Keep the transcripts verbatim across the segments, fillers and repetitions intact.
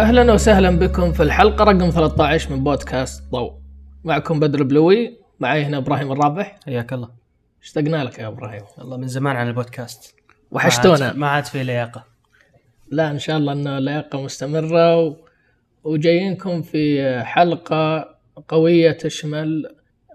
أهلا وسهلا بكم في الحلقة رقم ثلاثة عشر من بودكاست ضوء. معكم بدر البلوي، معي هنا إبراهيم الرابح. حياك الله، اشتقنا لك يا إبراهيم. الله من زمان عن البودكاست، وحشتونا. ما عاد في لياقة. لا إن شاء الله إنه لياقة مستمرة و... وجايينكم في حلقة قوية تشمل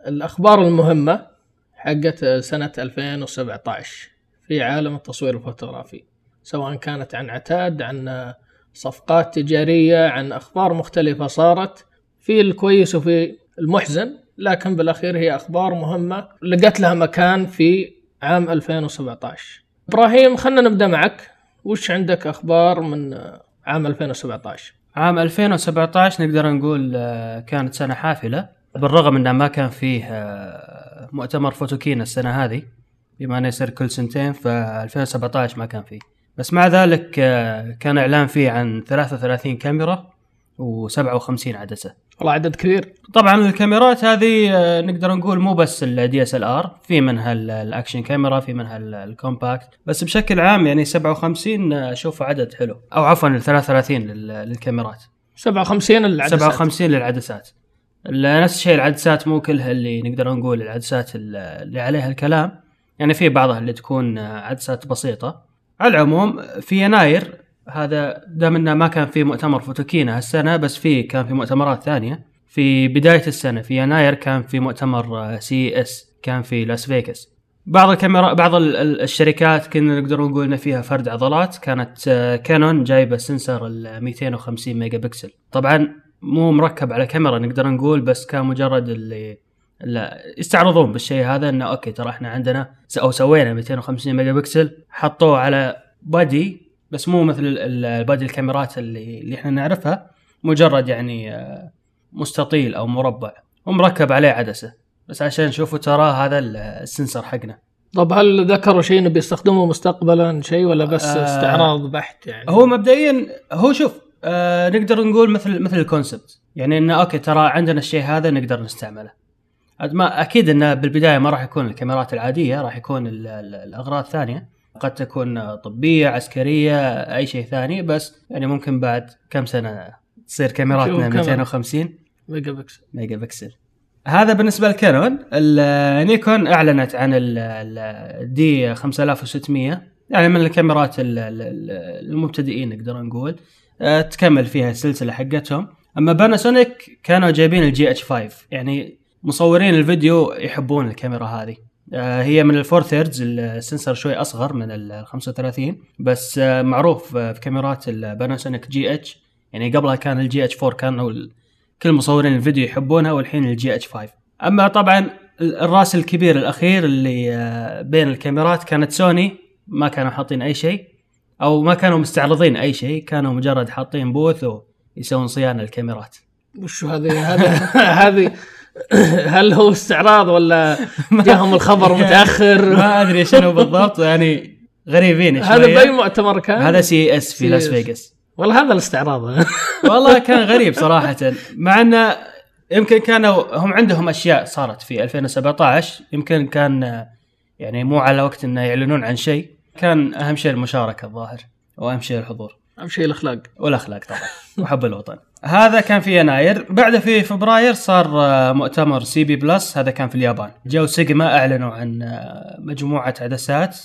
الأخبار المهمة حقت سنة ألفين وسبعة عشر في عالم التصوير الفوتوغرافي، سواء كانت عن عتاد، عن صفقات تجارية، عن أخبار مختلفة صارت، في الكويس وفي المحزن، لكن بالأخير هي أخبار مهمة لقت لها مكان في عام ألفين وسبعة عشر. إبراهيم خلنا نبدأ معك، وش عندك أخبار من عام ألفين وسبعة عشر؟ عام ألفين وسبعة عشر نقدر نقول كانت سنة حافلة، بالرغم أنه ما كان فيه مؤتمر فوتوكينا السنة هذه بما أنه يصير كل سنتين، فألفين وسبعة عشر ما كان فيه. بس مع ذلك كان إعلان فيه عن ثلاثة وثلاثين كاميرا وسبعة وخمسين عدسة. والله عدد كبير. طبعا الكاميرات هذه نقدر نقول مو بس الدي اس ال ار، في منها الاكشن كاميرا، في منها الكومباكت، بس بشكل عام يعني سبعة وخمسين اشوفه عدد حلو، او عفوا ثلاثة وثلاثين للكاميرات، سبعة وخمسين للعدسات. سبعة وخمسين للعدسات. نفس الشيء العدسات مو كلها اللي نقدر نقول العدسات اللي عليها الكلام، يعني في بعضها اللي تكون عدسات بسيطة. على العموم في يناير هذا، دام انه ما كان في مؤتمر فوتوكينا هالسنه، بس في كان في مؤتمرات ثانيه في بدايه السنه. في يناير كان في مؤتمر سي اس، كان في لاس فيغاس. بعض الكاميرا بعض الشركات كنا نقدر نقول ان فيها فرد عضلات. كانت كانون جايبه سنسر ال مئتين وخمسين ميجا بكسل، طبعا مو مركب على كاميرا نقدر نقول، بس كان مجرد اللي لا يستعرضون بالشيء هذا انه اوكي ترى احنا عندنا او سوينا مئتين وخمسين ميجا بكسل، حطوه على بادي، بس مو مثل البادي الكاميرات اللي اللي احنا نعرفها، مجرد يعني مستطيل او مربع ومركب عليه عدسه، بس عشان نشوفوا ترى هذا السنسر حقنا. طب هل ذكروا شيء انه بيستخدموه مستقبلا شيء، ولا بس آه استعراض بحت؟ يعني هو مبدئيا هو شوف آه نقدر نقول مثل مثل الكونسبت، يعني انه اوكي ترى عندنا الشيء هذا نقدر نستعمله. ما اكيد انه بالبدايه ما راح يكون الكاميرات العاديه، راح يكون الاغراض ثانيه، قد تكون طبية، عسكرية، أي شيء ثاني. بس يعني ممكن بعد كم سنة تصير كاميراتنا مئتين وخمسين ميجا بكسل. ميجا بكسل. هذا بالنسبة لكانون. نيكون أعلنت عن الدي خمسة آلاف وستمية، يعني من الكاميرات المبتدئين نقدر نقول، تكمل فيها السلسلة حقتهم. أما باناسونيك كانوا جايبين الجي اتش خمسة، يعني مصورين الفيديو يحبون الكاميرا هذه. هي من الفور ثيردز، السنسر شوي أصغر من ال خمسة وثلاثين، بس معروف في كاميرات الباناسونيك جي اتش، يعني قبلها كان الجي اتش أربعة، كانوا كل مصورين الفيديو يحبونها، والحين الجي اتش خمسة. أما طبعا الراس الكبير الأخير اللي بين الكاميرات كانت سوني، ما كانوا حاطين أي شيء، أو ما كانوا مستعرضين أي شيء، كانوا مجرد حاطين بوث ويسوون صيانة الكاميرات. وشو هذه هذا هذه هل هو استعراض ولا جاهم الخبر متأخر؟ ما أدري شنو بالضبط، يعني غريبين شوية. هذا بأي مؤتمر كان؟ هذا سي اس في لاس فيغاس. والله هذا الاستعراض والله كان غريب صراحة، مع أنه يمكن كانوا هم عندهم أشياء صارت في ألفين وسبعة عشر، يمكن كان يعني مو على وقت أنه يعلنون عن شيء. كان أهم شيء المشاركة الظاهر، وأهم شيء الحضور، أهم شيء الأخلاق، والأخلاق طبعا وحب الوطن. هذا كان في يناير. بعده في فبراير صار مؤتمر سي بي بلس، هذا كان في اليابان. جو سيغما أعلنوا عن مجموعة عدسات،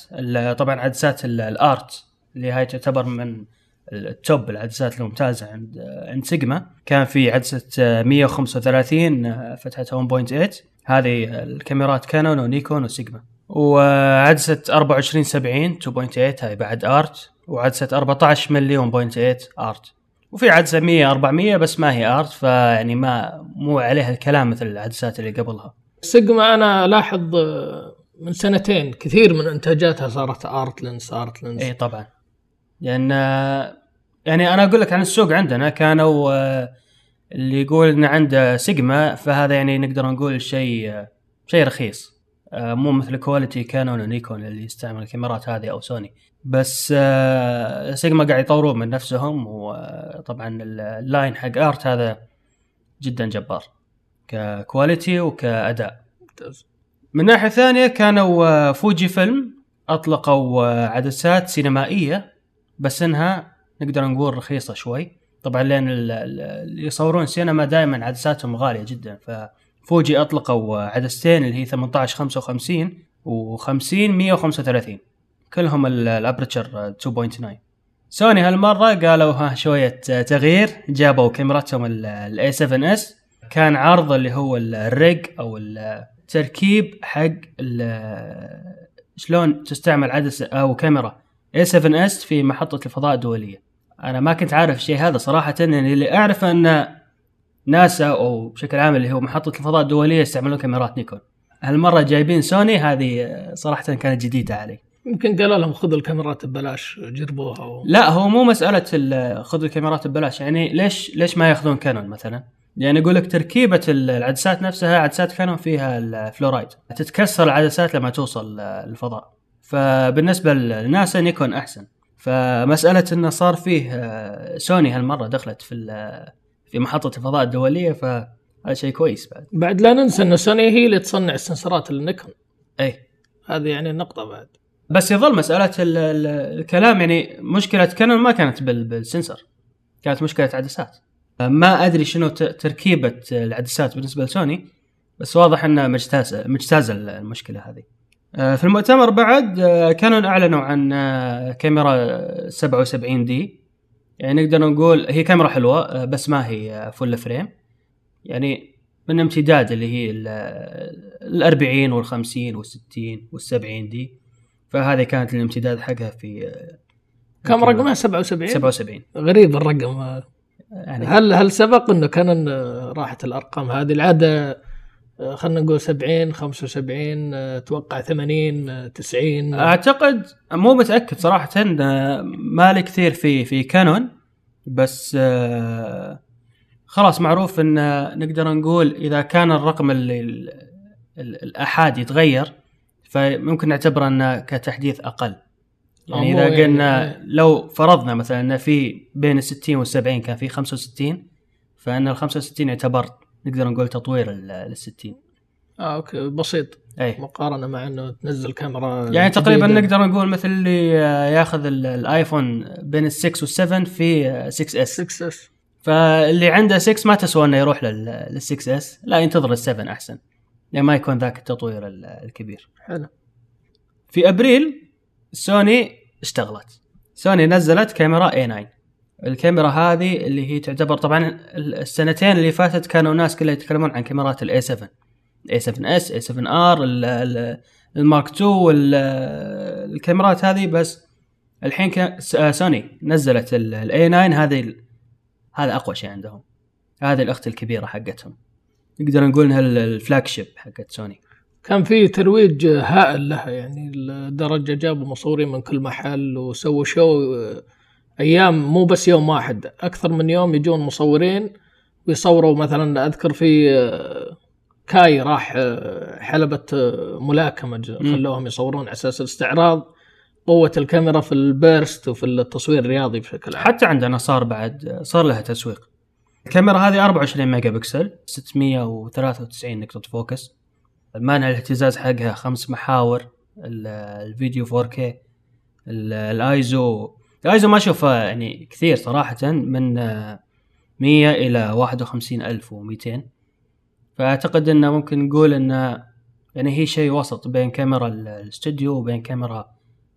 طبعا عدسات الارت اللي هاي تعتبر من التوب العدسات الممتازة عند عند سيغما. كان في عدسة مئة وخمسة وثلاثين فتحة واحد فاصلة ثمانية، هذه الكاميرات كانون ونيكون وسيغما، وعدسة أربعة وعشرين سبعين اثنين فاصلة ثمانية هاي بعد ارت، وعدسة أربعة عشر مليون واحد فاصلة ثمانية ارت، وفي عدسة مئة أربعمية بس ما هي ارت، فيعني ما مو عليها الكلام مثل العدسات اللي قبلها. سيغما انا لاحظ من سنتين كثير من انتاجاتها صارت ارت لينس ارت لينس. اي طبعا، لان يعني, يعني انا اقول لك عن السوق عندنا، كانوا اللي يقول ان عنده سيغما، فهذا يعني نقدر نقول شيء شيء رخيص، مو مثل كواليتي كانون ونيكون اللي يستعمل الكاميرات هذه أو سوني. بس سيغما قاعد يطورون من نفسهم، وطبعا اللاين حق آرت هذا جدا جبار ككواليتي وكأداء. من ناحية ثانية كانوا فوجي فيلم أطلقوا عدسات سينمائية، بس إنها نقدر نقول رخيصة شوي، طبعا لأن اللي يصورون سينما دائما عدساتهم غالية جدا، ففوجي أطلقوا عدستين اللي هي ثمانية عشر خمسة وخمسين وخمسين مية وخمسة وثلاثين كلهم الأبرتشر اثنين فاصلة تسعة. سوني هالمرة قالوا ها شوية تغيير، جابوا كاميراتهم ال إيه سفن إس. كان عرض اللي هو الريج أو التركيب حق شلون تستعمل عدسة أو كاميرا إيه سفن إس في محطة الفضاء الدولية. أنا ما كنت عارف شيء هذا صراحة، إن اللي أعرف أن ناسا أو بشكل عام اللي هو محطة الفضاء الدولية يستعملون كاميرات نيكون. هالمرة جايبين سوني، هذه صراحة كانت جديدة علي. يمكن قالوا لهم خذوا الكاميرات ببلاش جربوها و... لا هو مو مسألة خذوا الكاميرات ببلاش، يعني ليش ليش ما يأخذون كانون مثلا؟ يعني يقول لك تركيبة العدسات نفسها، عدسات كانون فيها الفلورايد، تتكسر العدسات لما توصل الفضاء، فبالنسبة لناسا نيكون أحسن. فمسألة إنه صار فيه سوني هالمرة دخلت في في محطة الفضاء الدولية، فهذا شيء كويس. بعد بعد لا ننسى إن سوني هي اللي تصنع السنسرات النيكون. أي هذه يعني النقطة بعد. بس يظل مسألة الكلام، يعني مشكلة كانون ما كانت بالسنسر، كانت مشكلة عدسات. ما أدري شنو تركيبة العدسات بالنسبة لسوني، بس واضح أنها مجتازة مجتازة المشكلة هذه. في المؤتمر بعد كانون أعلنوا عن كاميرا سبعة وسبعين دي، يعني نقدر نقول هي كاميرا حلوة بس ما هي فول فريم، يعني من امتداد اللي هي الأربعين والخمسين والستين والسبعين دي، فهذه كانت الامتداد حقها في كم رقمها سبعة وسبعين سبعة وسبعين. غريب الرقم يعني. هل هل سبق انه كان راحت الارقام هذه؟ العاده خلينا نقول سبعين خمسة وسبعين اتوقع ثمانين تسعين اعتقد، مو متاكد صراحه، ما لي كثير في في كانون، بس خلاص معروف ان نقدر نقول اذا كان الرقم اللي الاحاد يتغير فممكن نعتبره أنه كتحديث أقل. يعني إذا قلنا يعني لو فرضنا مثلا أن في بين الستين والسبعين كان في خمسة وستين، فإن الخمسة وستين يعتبر نقدر نقول تطوير للستين. آه أوكي بسيط. أي. مقارنة مع أنه تنزل كاميرا يعني تقريبا جديدة. نقدر نقول مثل اللي ياخذ الآيفون بين الستة والسبعة في سكس إس. فاللي عنده ستة ما تسوى أنه يروح لل6S، لا ينتظر السبعة أحسن، يعني ما يكون ذاك التطوير الكبير. حلو. في أبريل سوني اشتغلت، سوني نزلت كاميرا إيه ناين. الكاميرا هذه اللي هي تعتبر طبعا السنتين اللي فاتت كانوا ناس كلها يتكلمون عن كاميرات الإيه سفن إيه سفن إس إيه سفن آر المارك تو والكاميرات هذه، بس الحين سوني نزلت الإيه ناين. هذه هذا أقوى شيء عندهم، هذه الأخت الكبيرة حقتهم، نقدر نقول انها الفلاجشيب حقت سوني. كان في ترويج هائل لها، يعني الدرجة جابوا مصورين من كل محل وسووا شو ايام، مو بس يوم واحد، اكثر من يوم يجون مصورين ويصوروا. مثلا اذكر في كاي راح حلبة ملاكمة، خلوهم يصورون على اساس الاستعراض قوة الكاميرا في البيرست وفي التصوير الرياضي بشكل عام. حتى عندنا صار بعد صار لها تسويق. الكاميرا هذه أربعة وعشرين ميجا بكسل ستمية وثلاثة وتسعين نقطة فوكس، المانع الاهتزاز حقها خمس محاور، الفيديو فور كي، الايزو الايزو ما اشوفه يعني كثير صراحه، من مية الى واحد وخمسين ألف ومئتين، فاعتقد انه ممكن نقول انه يعني هي شيء وسط بين كاميرا الاستوديو وبين كاميرا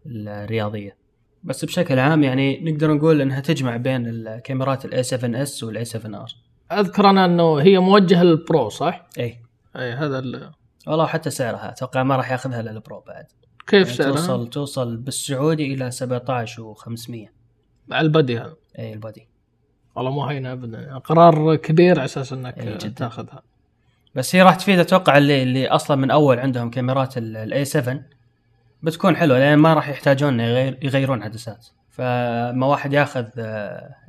الرياضيه. بس بشكل عام يعني نقدر نقول انها تجمع بين الكاميرات الإيه سفن إس والإيه سفن آر. اذكر انا انه هي موجهه للبرو صح؟ اي اي هذا ال... والله حتى سعرها اتوقع ما راح ياخذها للبرو بعد. كيف يعني سعرها؟ توصل توصل بالسعودي الى سبعة عشر وخمسمية مع البادي هذا. اي البادي والله مو هينه ابدا، قرار كبير على اساس انك تاخذها، بس هي راح تفيد اتوقع اللي, اللي اصلا من اول عندهم كاميرات الإيه سفن بتكون حلوة، لأن ما راح يحتاجون يغير يغيرون عدسات. فما واحد ياخذ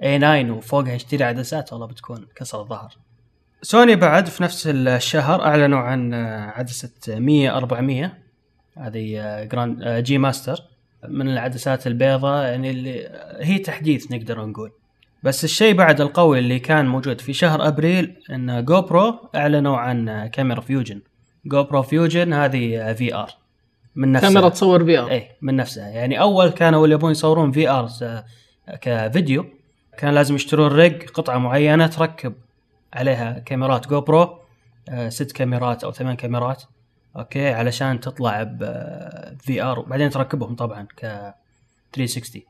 إيه ناين وفوقها يشتري عدسات والله بتكون كسر الظهر. سوني بعد في نفس الشهر أعلنوا عن عدسة مية أربعمية، هذه جراند جي ماستر، من العدسات البيضاء، يعني اللي هي تحديث نقدر نقول. بس الشيء بعد القوي اللي كان موجود في شهر أبريل إن جو برو أعلنوا عن كاميرا فيوجن. جو برو فيوجن هذه في آر من نفسها، كاميرا تصور في آر. اي من نفسها، يعني اول كانوا اللي يبون يصورون في آر كفيديو كان لازم يشترون ريج قطعة معينة تركب عليها كاميرات جو برو، ست كاميرات أو ثمان كاميرات، أوكي، علشان تطلع بفي آر، وبعدين تركبهم طبعا ك ثلاثمية وستين.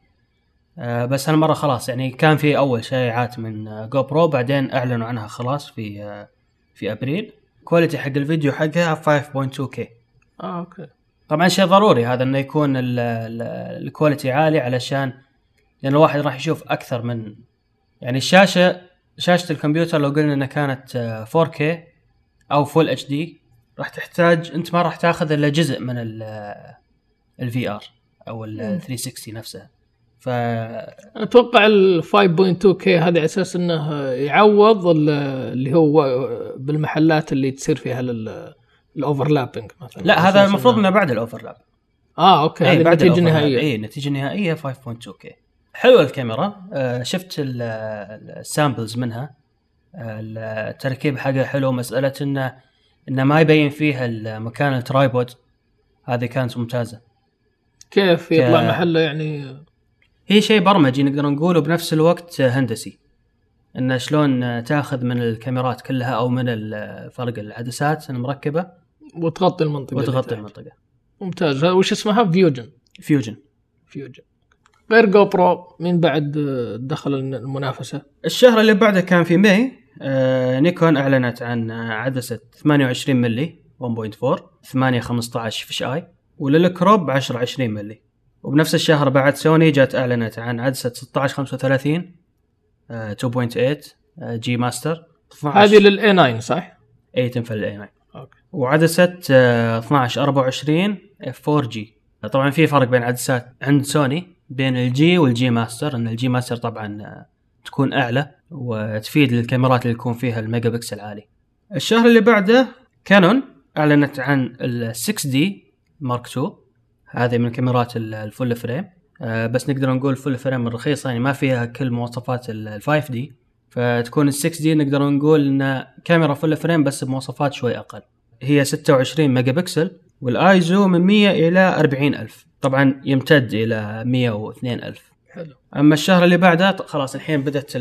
بس هالمرة خلاص يعني كان في أول شائعات من جو برو، بعدين أعلنوا عنها خلاص في في أبريل. كواليتي حق الفيديو حقها خمسة فاصلة اثنين كيه. آه أوكي. طبعا شيء ضروري هذا إنه يكون ال الكواليتي عالي، علشان لأن الواحد راح يشوف أكثر من يعني الشاشة. شاشة الكمبيوتر لو قلنا إنها كانت فور كيه أو Full إتش دي راح تحتاج، أنت ما راح تأخذ إلا جزء من ال في آر أو ال ثلاثمية وستين نفسها. فأتوقع ال خمسة فاصلة اثنين كيه هذا أساس إنه يعوض اللي هو بالمحلات اللي تصير فيها لل الأوفرلابينج مثلا. لا هذا المفروض إنه بعد الأوفرلاب. آه أوكي. أي بعد النتيجة النهائية. إيه النتيجة النهائية خمسة فاصلة اثنين كيه. حلوة الكاميرا، شفت السامبلز منها، التركيب حاجة حلوة. مسألة إنه إنه ما يبين فيها المكان الترايبود، هذه كانت ممتازة. كيف يطلع ك... محله يعني؟ هي شيء برمجي نقدر نقوله، بنفس الوقت هندسي، إنه شلون تأخذ من الكاميرات كلها أو من فرق العدسات المركبة وتغطي المنطقة. وتغطي المنطقة. ممتاز. وش اسمها؟ فيوجن. فيوجن. فيوجن. غير جو برو من بعد دخل المنافسة. الشهر اللي بعده كان في ماي، آه، نيكون أعلنت عن عدسة ثمانية وعشرين ملي واحد فاصلة أربعة، ثمانية خمستاشر فيش آي، وللكروب عشرة عشرين ملي. وبنفس الشهر بعد سوني جات أعلنت عن عدسة ستاشر خمسة وثلاثين آه، اثنين فاصلة ثمانية آه، جي ماستر. هذه للإيه تسعة صح؟ إيه تنفع للإيه تسعة. أوكي. وعدسة آه، اثناشر أربعة وعشرين فور جي. طبعا في فرق بين عدسات عند سوني بين الجي والجي ماستر، ان الجي ماستر طبعا تكون اعلى وتفيد للكاميرات اللي يكون فيها الميجا بكسل عالي. الشهر اللي بعده كانون اعلنت عن ال سكس دي مارك تو، هذه من كاميرات الفول فريم، بس نقدر نقول فول فريم الرخيصه يعني ما فيها كل مواصفات ال فايف دي، فتكون ال سكس دي نقدر نقول ان كاميرا فول فريم بس بمواصفات شوي اقل. هي ستة وعشرين ميجا بكسل والايزو من مية الى أربعين ألف، طبعا يمتد الى مية واثنين ألف. حلو. اما الشهر اللي بعده خلاص الحين بدأت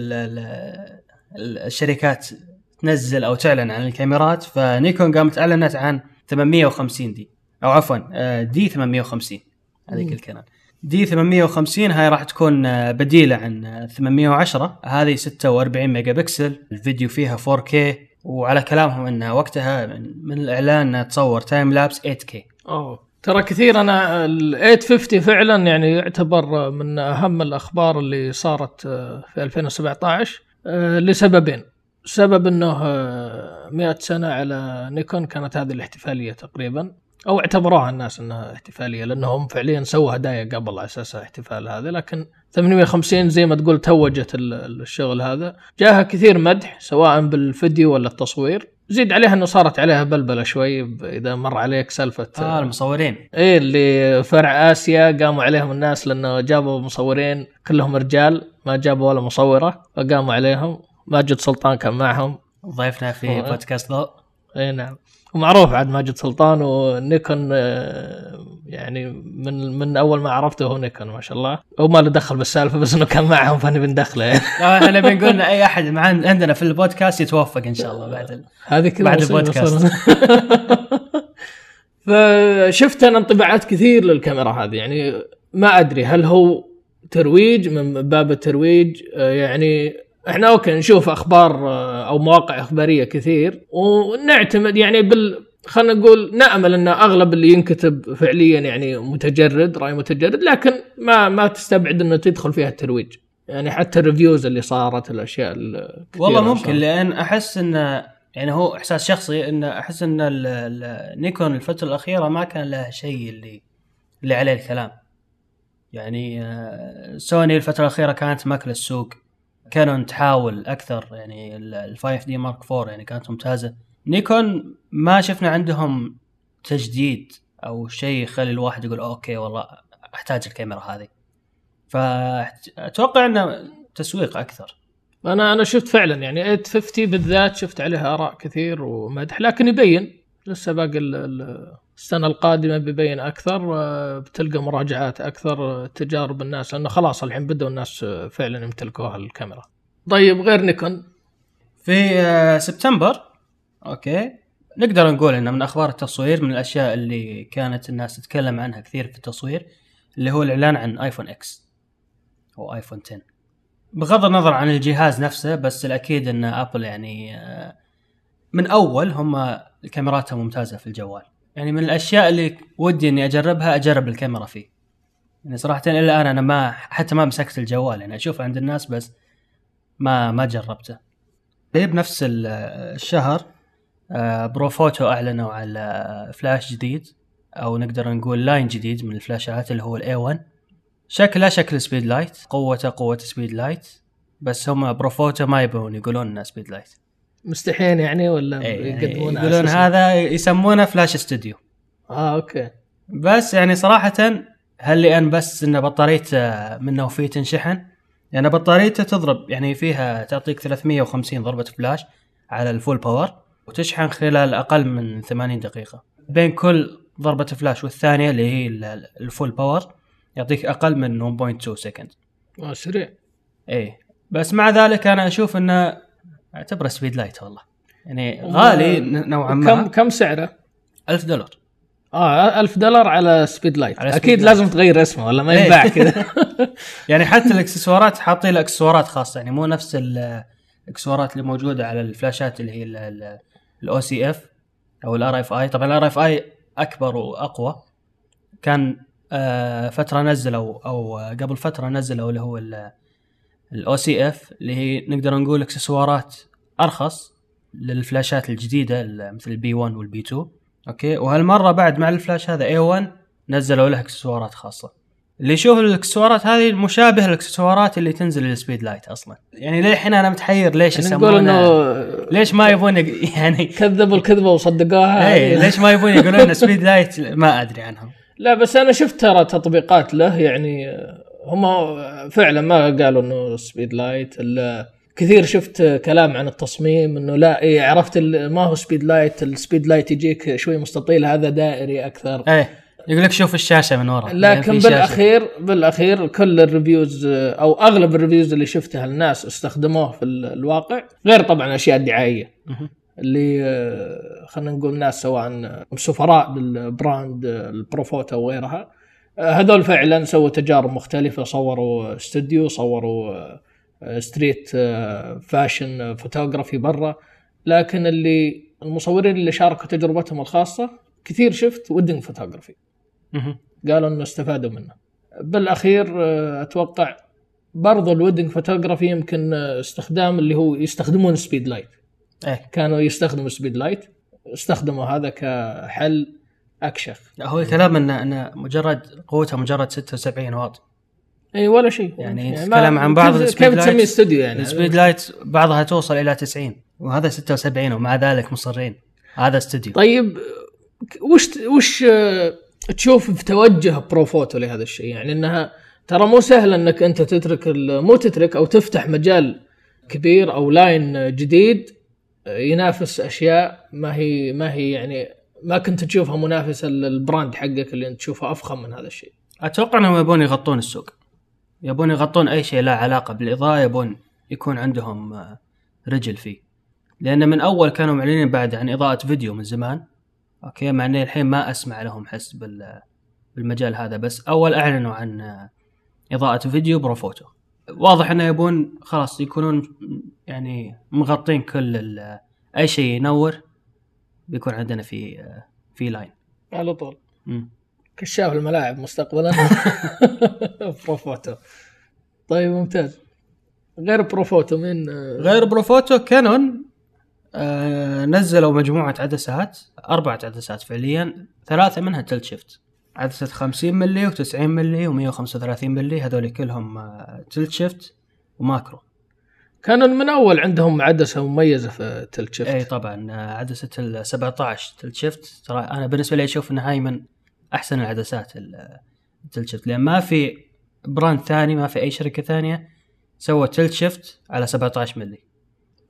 الشركات تنزل او تعلن عن الكاميرات، فنيكون قامت اعلنت عن ثمانمية وخمسين دي، او عفوا دي ثمانمية وخمسين. هذيك الكنان دي ثمانمية وخمسين هاي راح تكون بديلة عن ثمانمية وعشرة، هذه ستة وأربعين ميجا بكسل، الفيديو فيها فور كيه، وعلى كلامهم انه وقتها من الاعلان تصور تايم لابس ايت كيه. اوه ترى كثير. أنا الثمانمية وخمسين فعلا يعني يعتبر من أهم الأخبار اللي صارت في ألفين وسبعتاشر لسببين. سبب أنه مئة سنة على نيكون، كانت هذه الاحتفالية تقريبا، أو اعتبروها الناس أنها احتفالية لأنهم فعليا سووا هدايا قبل أساسها احتفال هذا. لكن ثمانمية وخمسين زي ما تقول توجت الشغل هذا، جاها كثير مدح سواء بالفيديو ولا التصوير. زيد عليها انه صارت عليها بلبله شوي اذا مر عليك سالفه آه المصورين، ايه اللي فرع اسيا قاموا عليهم الناس لانه جابوا مصورين كلهم رجال، ما جابوا ولا مصوره، فقاموا عليهم. ماجد سلطان كان معهم، ضيفنا في بودكاست ضوء. اي نعم، ومعروف عاد ماجد سلطان ونيكون، يعني من من اول ما عرفته هو نيكون ما شاء الله، هو ما له دخل بالسالفه بس انه كان معهم فانا بندخله يعني. احنا بنقول اي احد معنا عندنا في البودكاست يتوفق ان شاء الله بعد ال... هذه كذا بعد البودكاست. فشفت انا انطباعات كثير للكاميرا هذه، يعني ما ادري هل هو ترويج من باب الترويج، يعني احنا اوكي نشوف اخبار او مواقع اخباريه كثير ونعتمد يعني بال خلينا نقول نأمل ان اغلب اللي ينكتب فعليا يعني متجرد، راي متجرد، لكن ما ما تستبعد انه تدخل فيها الترويج، يعني حتى الريفيوز اللي صارت الاشياء والله ممكن صارت. لان احس ان يعني هو احساس شخصي ان احس ان نيكون الفتره الاخيره ما كان لها شيء اللي اللي عليه الكلام. يعني سوني الفتره الاخيره كانت ماكله السوق، كانوا تحاول أكثر يعني ال فايف دي مارك فور يعني كانت ممتازة. نيكون ما شفنا عندهم تجديد أو شيء يخلي الواحد يقول أوكي والله أحتاج الكاميرا هذه، فأتوقع أنه تسويق أكثر. أنا أنا شفت فعلا يعني ثمانمية وخمسين بالذات شفت عليها آراء كثير ومدح، لكن يبين لسه باقي السنة القادمة بيبين أكثر، بتلقى مراجعات أكثر، تجارب الناس، لأنه خلاص الحين بدأوا الناس فعلا يمتلكوها الكاميرا. طيب غير نيكون في سبتمبر، أوكي نقدر نقول إنه من أخبار التصوير، من الأشياء اللي كانت الناس تتكلم عنها كثير في التصوير اللي هو الإعلان عن آيفون إكس أو آيفون عشرة، بغض النظر عن الجهاز نفسه، بس الأكيد إن أبل يعني من أول هم الكاميراتها ممتازة في الجوال. يعني من الأشياء اللي ودي إني أجربها أجرب الكاميرا فيه، يعني صراحة إلا أنا أنا ما حتى ما مسكت الجوال، يعني أشوف عند الناس بس ما ما جربته. بنفس الشهر برو فوتو أعلنوا على فلاش جديد، أو نقدر نقول لاين جديد من الفلاشات اللي هو الإيه وان، شكله شكل سبيد لايت، قوته قوة سبيد لايت، بس هم برو فوتو ما يبون يقولون سبيد لايت، مستحيين يعني، ولا يعني يقولون هذا يسمونه فلاش استوديو. اه اوكي، بس يعني صراحة هل لي أن بس إن بطاريته منه وفيه تنشحن، يعني بطاريته تضرب يعني فيها تعطيك ثلاثمية وخمسين ضربة فلاش على الفول باور، وتشحن خلال أقل من ثمانين دقيقة. بين كل ضربة فلاش والثانية اللي هي الفول باور يعطيك أقل من واحد فاصلة اثنين سكند. آه سريع. إيه بس مع ذلك أنا أشوف إنه اعتبره سبيد لايت والله، يعني غالي نوعا ما. كم كم سعره؟ ألف دولار. آه ألف دولار على سبيد لايت، على أكيد سبيد لازم لايت. تغير اسمه ولا ما ينباع كذا. يعني حتى الإكسسوارات حاطين له إكسسوارات خاصة، يعني مو نفس الإكسسوارات اللي موجودة على الفلاشات اللي هي ال أو سي إف أو ال آر إف آي. طبعا ال آر إف آي أكبر وأقوى، كان فترة نزلوا أو قبل فترة نزلوا اللي هو ال أو سي إف اللي هي نقدر نقول اكسسوارات أرخص للفلاشات الجديدة مثل ال بي واحد وال بي اثنين. أوكي، وهالمرة بعد مع الفلاش هذا إيه وان نزلوا له اكسسوارات خاصة. اللي يشوف الاكسسوارات هذه مشابهة للاكسسوارات اللي تنزل للسبيد لايت أصلا. يعني للحين أنا متحير ليش يسمونه، ليش ما يبون يعني كذبوا الكذبة وصدقوها. إيه ليش ما يبون يقولون سبيد لايت، ما أدري عنهم. لا بس أنا شفت ترى تطبيقات له، يعني هم فعلا ما قالوا إنه سبيد لايت إلا كثير. شفت كلام عن التصميم إنه لا إيه عرفت ما هو سبيد لايت، السبيد لايت يجيك شوي مستطيل، هذا دائري أكثر. إيه يقولك شوف الشاشة من وراء. لكن بالأخير بالأخير كل الريفيوز أو أغلب الريفيوز اللي شفتها الناس استخدموه في الواقع، غير طبعا أشياء دعائية اللي خلنا نقول ناس سواء سفراء بالبراند البروفوتو أو غيرها، هذول فعلا سووا تجارب مختلفة، صوروا استوديو، صوروا ستريت فاشن فوتوغرافي برا. لكن اللي المصورين اللي شاركوا تجربتهم الخاصة كثير شفت ودينغ فوتوغرافي قالوا انه استفادوا منه. بالاخير اتوقع برضو الودينغ فوتوغرافي يمكن استخدام اللي هو يستخدمون سبيد لايت، إيه. كانوا يستخدموا سبيد لايت، استخدموا هذا كحل اكشخ. هو الكلام ان انا مجرد قوتها مجرد ستة وسبعين واط، اي ولا شيء يعني. يعني كلام عن بعض السبيد لايت، استوديو يعني السبيد لايت بعضها توصل الى تسعين وهذا ستة وسبعين، ومع ذلك مصرين هذا استوديو. طيب وش وش تشوف في توجه برو فوتو لهذا الشيء؟ يعني انها ترى مو سهل انك انت تترك مو تترك او تفتح مجال كبير او لاين جديد ينافس اشياء ما هي ما هي يعني ما كنت تشوفها منافسه للبراند حقك اللي انت تشوفها افخم من هذا الشيء. اتوقع انهم يبون يغطون السوق، يبون يغطون اي شيء له علاقه بالاضاءه، يبون يكون عندهم رجل فيه، لان من اول كانوا معلنين بعد عن اضاءه فيديو من زمان. اوكي معني الحين ما اسمع لهم حس بالمجال هذا، بس اول اعلنوا عن اضاءه فيديو برو فوتو، واضح انه يبون خلاص يكونون يعني مغطين كل اي شيء ينور، بيكون عندنا في في لاين على طول. امم كشاف الملاعب مستقبلا برو فوتو. طيب ممتاز. غير برو فوتو من غير برو فوتو كانون آه نزلوا مجموعة عدسات، أربعة عدسات فعليا، ثلاثة منها تلت شيفت، عدسة خمسين ملي وتسعين ملي ومية وخمسة وثلاثين ملي، هذول كلهم آه تلت شيفت وماكرو. كانوا من أول عندهم عدسة مميزة في تلت شيفت. أي طبعا آه عدسة السبعتاعش تلت شيفت، ترى أنا بالنسبة لي أشوف أنها هاي من أحسن العدسات التلت شيفت، لأن ما في براند ثاني، ما في أي شركة ثانية سوى تلت شيفت على سبعتاعش ملي.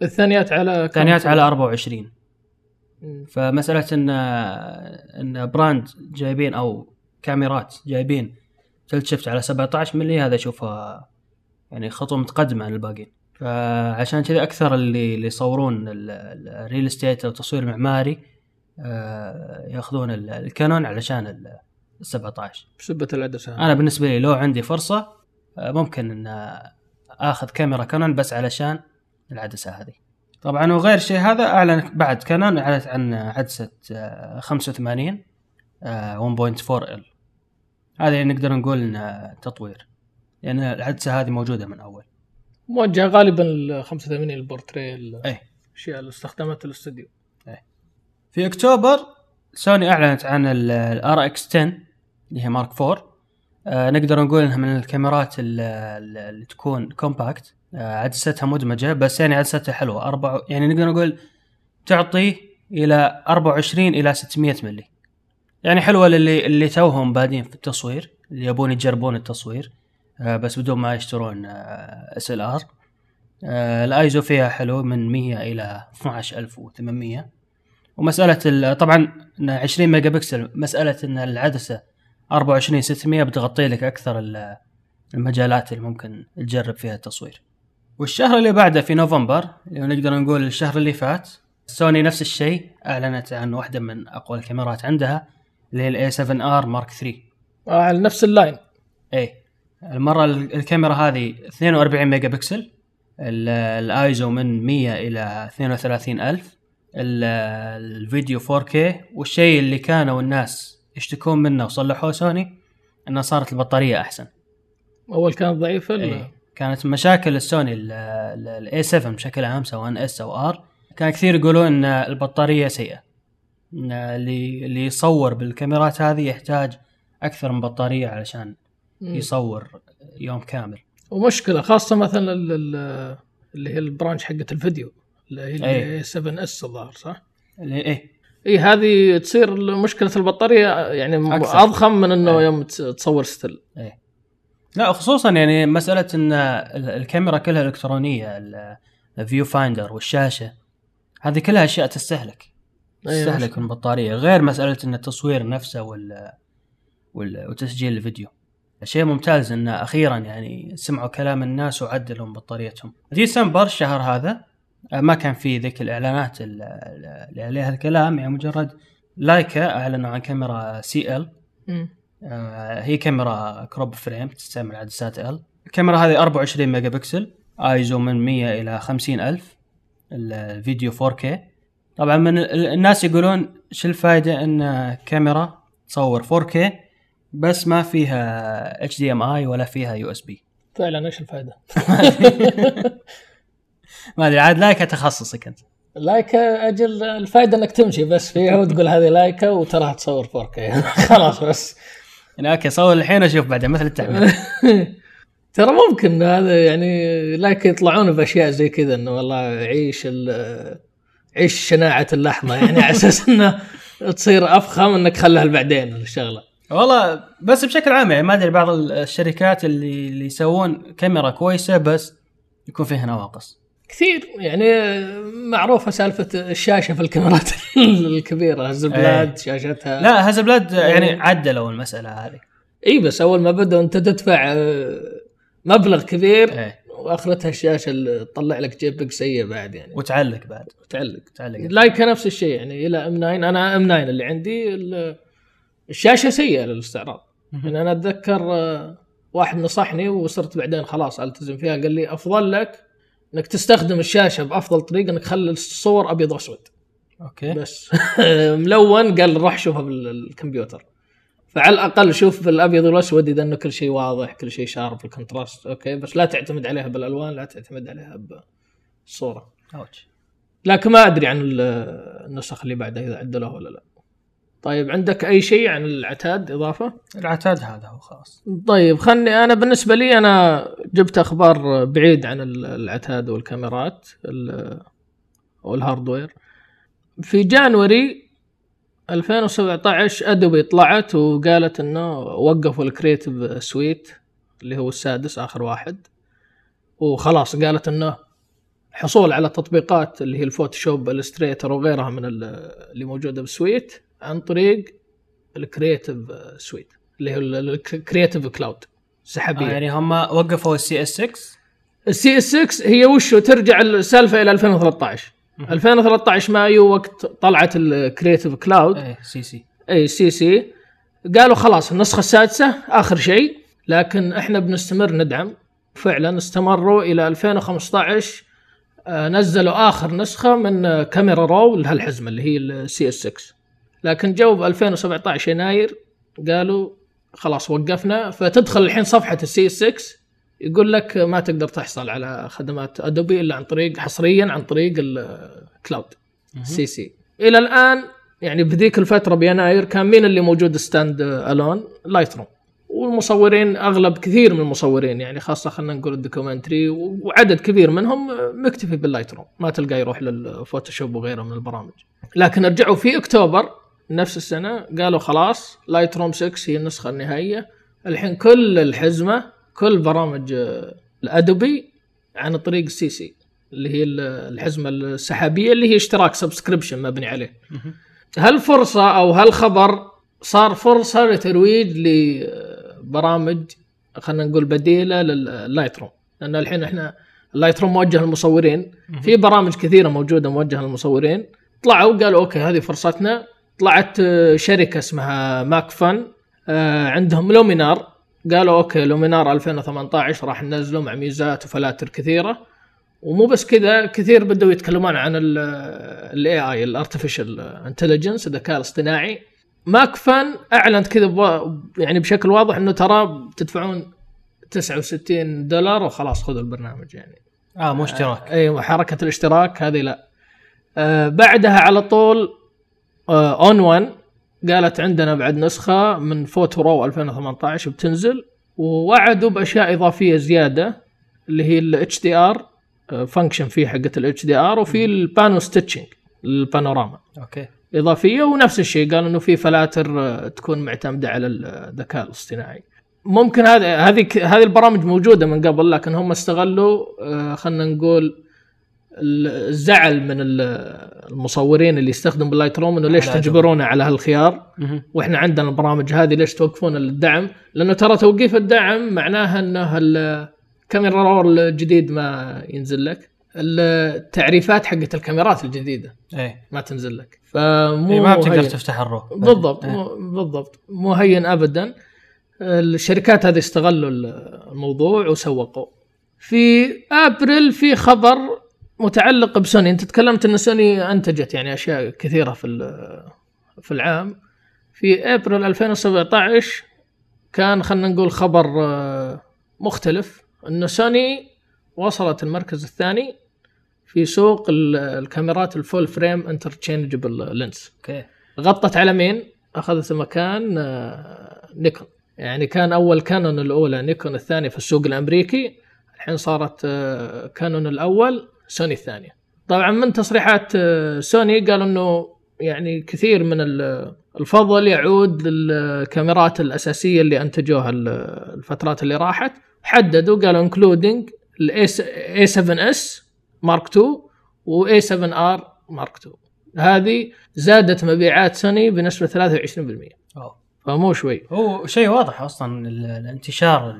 الثانيات على الثانيات على أربعة وعشرين فمسألة إن إن براند جايبين أو كاميرات جايبين تلت شفت على سبعة عشر ملي، هذا أشوفها يعني خطوة متقدمة عن الباقين. فعشان كذا أكثر اللي اللي يصورون الريل استيت أو تصوير معماري يأخذون الكانون علشان السبعة عشر بسبة العدسة. أنا بالنسبة لي لو عندي فرصة ممكن إن أخذ كاميرا كانون بس علشان العدسة هذه. طبعا وغير شيء هذا أعلن بعد كانون أعلنت عن عدسة خمسة وثمانين واحد فاصلة أربعة إل، هذا نقدر نقول إنه تطوير، لأن يعني العدسة هذه موجودة من أول، موجهة غالبا ال خمسة وثمانين البورتريل الأشياء اللي استخدمتها الاستوديو. في أكتوبر سوني أعلنت عن ال آر إكس عشرة اللي هي مارك فور، آه نقدر نقول إنها من الكاميرات اللي تكون كومباكت، آه عدستها مدمجة بس يعني عدستها حلوة، أربع يعني نقدر نقول تعطي إلى أربعة وعشرين إلى ستمائة ملي، يعني حلوة للي اللي توهم بادين في التصوير، اللي يبون يجربون التصوير آه بس بدون ما يشترون آه إس إل آر. آه الأيزو فيها حلو من مئة إلى اثنا عشر ألف وثمانمائة، ومسألة طبعا عشرين ميجا بكسل، مسألة إن العدسة أربعة وعشرين ستمائة بتغطي لك أكثر المجالات اللي ممكن تجرب فيها التصوير. والشهر اللي بعده في نوفمبر، يعني نقدر نقول الشهر اللي فات، سوني نفس الشيء أعلنت عن واحدة من أقوى الكاميرات عندها اللي هي ال إيه سفن آر مارك ثري على نفس اللاين. إيه المرة الكاميرا هذه اثنين وأربعين ميجا بكسل، الآيزو من مئة إلى اثنين وثلاثين ألف، الفيديو فور كي، والشيء اللي كانوا الناس يشتكون منه وصلحوه سوني انه صارت البطاريه احسن. اول كانت ضعيفه، ايه كانت مشاكل السوني الاي سفن بشكل عام سواء اس او ار، كان كثير يقولون ان البطاريه سيئه، ان اللي اللي يصور بالكاميرات هذه يحتاج اكثر من بطاريه علشان يصور يوم كامل. ومشكله خاصه مثلا اللي هي البرانش حقه الفيديو اللي هي سفن إس الظاهر، صح؟ ايه ايه هذه تصير مشكله البطاريه يعني أكثر. اضخم من انه أيه. يوم تصور ستيل. ايه لا خصوصا يعني مساله ان الكاميرا كلها الكترونيه، الفيو فايندر والشاشه هذه كلها اشياء تستهلك تستهلك أيه البطاريه، غير مساله ان التصوير نفسه وال وتسجيل الفيديو. شيء ممتاز ان اخيرا يعني سمعوا كلام الناس وعدلوا بطاريتهم. ديسمبر الشهر هذا ما كان في ذيك الإعلانات اللي عليها الكلام، يعني مجرد لايكا أعلنوا عن كاميرا سي إل، آه هي كاميرا كروب فريم تستعمل عدسات L. الكاميرا هذه أربعة وعشرين ميجا بكسل، آيزو من مئة إلى خمسين ألف، الفيديو فور كي. طبعا من الناس يقولون شو الفائدة إن كاميرا تصور فور كي بس ما فيها إتش دي إم آي ولا فيها يو إس بي؟ فعلا إيش الفائدة؟ ما ادري عاد لايكه تخصصك انت. لايكه اجل الفائده انك تمشي بس فيها وتقول هذه لايكه وتراها تصور فور كي خلاص بس انا اوكي صور الحين اشوف بعدين مثل التعميم. ترى ممكن هذا يعني لايكه يطلعون باشياء زي كذا انه والله عيش عيش شناعه اللحظه، يعني على اساس انه تصير افخم انك خليها لبعدين الشغله. والله بس بشكل عام يعني ما ادري بعض الشركات اللي, اللي يسوون كاميرا كويسه بس يكون فيها نواقص كثير، يعني معروفة سالفة الشاشة في الكاميرات الكبيرة، هزبلاد أيه. شاشتها لا هزبلاد يعني عدلوا المسألة هذه. اي بس أول ما بدأ أنت تدفع مبلغ كبير أيه. وآخرتها الشاشة اللي تطلع لك جيب بيك سيء بعد يعني وتعلق بعد وتعلق تعلق لايك نفس الشيء يعني إلى إم ناين. أنا إم ناين اللي عندي الشاشة سيئة للاستعراض، يعني أنا أتذكر واحد نصحني وصرت بعدين خلاص ألتزم فيها، قال لي أفضل لك انك تستخدم الشاشه بافضل طريقه انك تخلي الصور ابيض واسود اوكي بس ملون، قال روح شوفها بالكمبيوتر، فعلى الاقل شوف بالابيض والاسود اذا انه كل شيء واضح كل شيء شارب الكونتراست اوكي، بس لا تعتمد عليها بالالوان، لا تعتمد عليها بالصوره. اوكي لكن ما ادري عن النسخ اللي بعدها اذا عدلوها ولا لا. طيب عندك اي شيء عن العتاد اضافه؟ العتاد هذا هو خلاص. طيب خلني انا بالنسبه لي انا جبت اخبار بعيد عن العتاد والكاميرات والهاردوير. في جانوري ألفين وسبعة عشر ادوبي طلعت وقالت انه وقفوا الكرييتيف سويت اللي هو السادس اخر واحد، وخلاص قالت انه حصول على تطبيقات اللي هي الفوتوشوب، الستريتر وغيرها من اللي موجودة بالسويت عن طريق الكرياتيف سويت اللي هو الكرياتيف كلاود سحبية. آه يعني هم وقفوا السي اس ستة. السي اس ستة هي وشو ترجع السالفة إلى ألفين وثلاثة عشر. ألفين وثلاثة عشر مايو وقت طلعت الكرياتيف كلاود. إيه سي سي. إيه سي سي. قالوا خلاص النسخة السادسة آخر شيء، لكن إحنا بنستمر ندعم. فعلا استمروا إلى ألفين وخمسة عشر نزلوا آخر نسخة من كاميرا رو لهالحزمة اللي هي السي اس ستة، لكن جو ب ألفين وسبعة عشر يناير قالوا خلاص وقفنا. فتدخل الحين صفحة السي اس ستة يقول لك ما تقدر تحصل على خدمات أدوبي إلا عن طريق حصريا عن طريق الكلاود سي سي. إلى الآن يعني بذيك الفترة بيناير كان مين اللي موجود ستاند ألون؟ لايتروم، والمصورين أغلب كثير من المصورين يعني خاصة خلنا نقول الدوكومنتري وعدد كبير منهم مكتفي باللايتروم، ما تلقى يروح للفوتوشوب وغيره من البرامج. لكن رجعوا في أكتوبر نفس السنة قالوا خلاص لايتروم ستة هي النسخة النهائية، الحين كل الحزمة كل برامج الأدوبي عن طريق سي سي اللي هي الحزمة السحابية اللي هي اشتراك سبسكريبشن مبني عليه. هالفرصة أو هالخبر صار فرصة لترويج لبرامج خلنا نقول بديلة لللايتروم، لأن الحين إحنا اللايتروم موجه للمصورين، في برامج كثيرة موجودة موجهة للمصورين. طلعوا قالوا أوكي هذه فرصتنا. طلعت شركة اسمها ماكفن عندهم لومينار، قالوا أوكي لومينار ألفين وثمانية عشر راح ننزله مع ميزات وفلاتر كثيرة. ومو بس كذا، كثير بدوا يتكلمون عن ال إيه آي ال Artificial Intelligence الذكاء الاصطناعي. ماكفن أعلنت كذا يعني بشكل واضح إنه ترى تدفعون تسعة وستين دولار وخلاص خذوا البرنامج يعني. آه مو اشتراك. آه أي حركة الاشتراك هذه لا. آه بعدها على طول آه OnOne قالت عندنا بعد نسخة من فوتو رو ألفين وثمانية عشر بتنزل، ووعدوا بأشياء إضافية زيادة اللي هي ال إتش دي آر فانكشن فيه حقة ال إتش دي آر وفي البانو ستيتشنج البانوراما أوكي إضافية. ونفس الشيء قالوا إنه في فلاتر تكون معتمدة على الذكاء الاصطناعي. ممكن هذا هذه هذه البرامج موجودة من قبل، لكن هم استغلوا خلنا نقول الزعل من المصورين اللي يستخدموا اللايتروم انه ليش تجبرونا على هالخيار واحنا عندنا البرامج هذه، ليش توقفون الدعم؟ لانه ترى توقيف الدعم معناها انه الكاميرا رول الجديد ما ينزل لك، التعريفات حقه الكاميرات الجديده اي ما تنزل لك، فمو ما بتقدر تفتح الرو بالضبط. مو بالضبط مو هين ابدا. الشركات هذه استغلوا الموضوع وسوقوا. في ابريل في خبر متعلق بسوني، انت تكلمت ان سوني انتجت يعني اشياء كثيره في في العام. في ابريل ألفين وسبعة عشر كان خلينا نقول خبر مختلف، ان سوني وصلت المركز الثاني في سوق الكاميرات الفول فريم انترتشينجبل لينس. اوكي غطت على مين؟ اخذت مكان نيكون. يعني كان اول كانون الاولى نيكون الثاني في السوق الامريكي، الحين صارت كانون الاول سوني الثانية. طبعا من تصريحات سوني قالوا انه يعني كثير من الفضل يعود للكاميرات الأساسية اللي انتجوها الفترات اللي راحت، حددوا قالوا including إيه سفن إس Mark تو و إيه سفن آر Mark تو. هذه زادت مبيعات سوني بنسبة ثلاثة وعشرين بالمئة. أوه. فمو شوي، هو شيء واضح اصلا الانتشار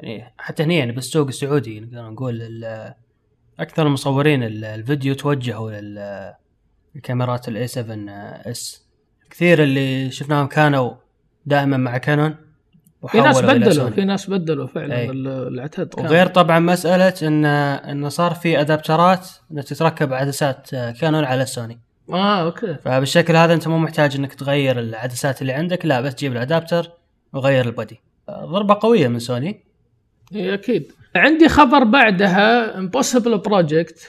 يعني حتى هنا يعني بالسوق السعودي نقدر نقول أكثر المصورين الفيديو توجهوا للكاميرات ال إيه سفن إس. كثير اللي شفناهم كانوا دائما مع كانون، في ناس بدلوا في ناس بدلوا فعلا العتاد. وغير طبعا مسألة إن إن صار في أدابترات إن تتركب عدسات كانون على سوني. آه أوكي. فبالشكل هذا أنت مو محتاج إنك تغير العدسات اللي عندك، لا بس تجيب الأدابتر وغير البادي. ضربة قوية من سوني. إيه أكيد. عندي خبر بعدها Impossible Project.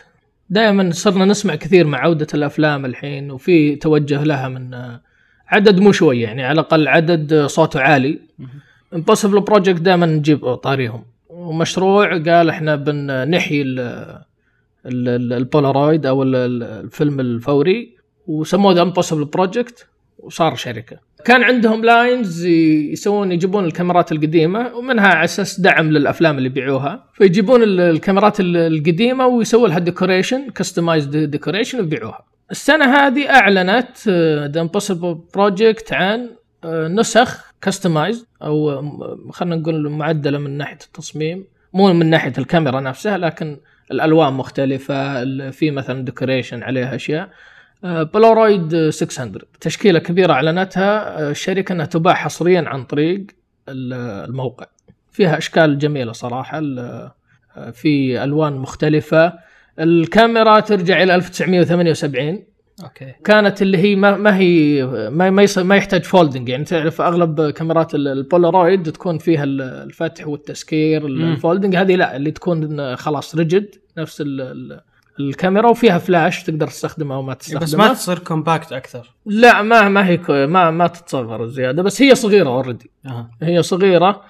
دائما صرنا نسمع كثير مع عودة الأفلام الحين وفي توجه لها من عدد مو شوي يعني على الأقل عدد صوته عالي. Impossible Project دائما نجيب طاريهم، ومشروع قال احنا بنحيي البولارويد أو الفيلم الفوري وسموه The Impossible Project وصار شركة. كان عندهم لاينز يسوون يجيبون الكاميرات القديمة ومنها على أساس دعم للأفلام اللي بيعوها، فيجيبون الكاميرات القديمة ويسووا لها ديكوريشن كاستمايزد ديكوريشن وبيعوها. السنة هذه أعلنت The Impossible Project عن نسخ كاستمايزد أو خلنا نقول معدلة من ناحية التصميم، مو من ناحية الكاميرا نفسها لكن الألوان مختلفة، في مثلا ديكوريشن عليها أشياء. بولارويد ستمائة تشكيلة كبيرة أعلنتها الشركة أنها تباع حصريا عن طريق الموقع، فيها أشكال جميلة صراحة، في ألوان مختلفة. الكاميرا ترجع إلى ألف وتسعمائة وثمانية وسبعين. أوكي. كانت اللي هي ما, ما هي ما, ما, ما يحتاج فولدنج، يعني تعرف أغلب كاميرات البولارويد تكون فيها الفتح والتسكير الفولدنج، هذه لا، اللي تكون خلاص ريجيد نفس ال الكاميرا وفيها فلاش تقدر تستخدمها وما تستخدمها، بس ما تصير كومباكت اكثر. لا ما ما هي ما ما تتصغر زياده، بس هي صغيره اوريدي. أه. هي صغيره،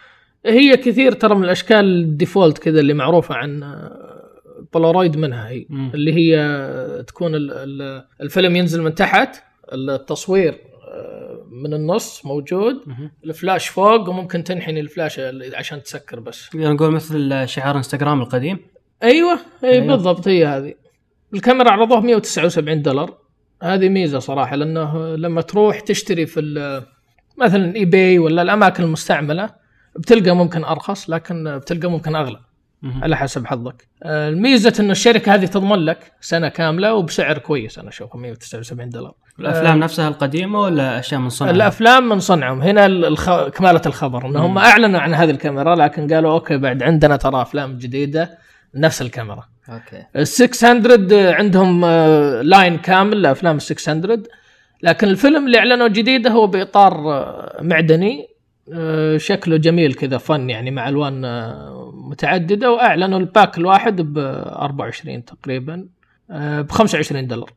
هي كثير ترى من الاشكال الديفولت كذا اللي معروفه عن بولارويد، منها هي م. اللي هي تكون الفيلم ينزل من تحت، التصوير من النص موجود، م. الفلاش فوق وممكن تنحن الفلاش عشان تسكر بس، يعني نقول مثل شعار انستغرام القديم. أيوة, أيوة بالضبط هي هذه الكاميرا. عرضوها مائة وتسعة وسبعين دولار، هذه ميزة صراحة، لأنه لما تروح تشتري في مثلا اي باي ولا الأماكن المستعملة بتلقى ممكن أرخص، لكن بتلقى ممكن أغلى على حسب حظك. الميزة أن الشركة هذه تضمن لك سنة كاملة وبسعر كويس، أنا أشوفه مائة وتسعة وسبعين دولار. الأفلام أه نفسها القديمة ولا أشياء من صنعهم؟ الأفلام من صنعهم. هنا الخ... كمالة الخبر أنهم أعلنوا عن هذه الكاميرا، لكن قالوا أوكي بعد عندنا ترى أفلام جديدة نفس الكاميرا. اوكي. ستمائة عندهم لاين كامل لافلام ستمائة، لكن الفيلم اللي اعلنوا جديده هو باطار معدني شكله جميل كذا فن، يعني مع الوان متعدده، واعلنوا الباك الواحد ب أربعة وعشرين تقريبا ب خمسة وعشرين دولار.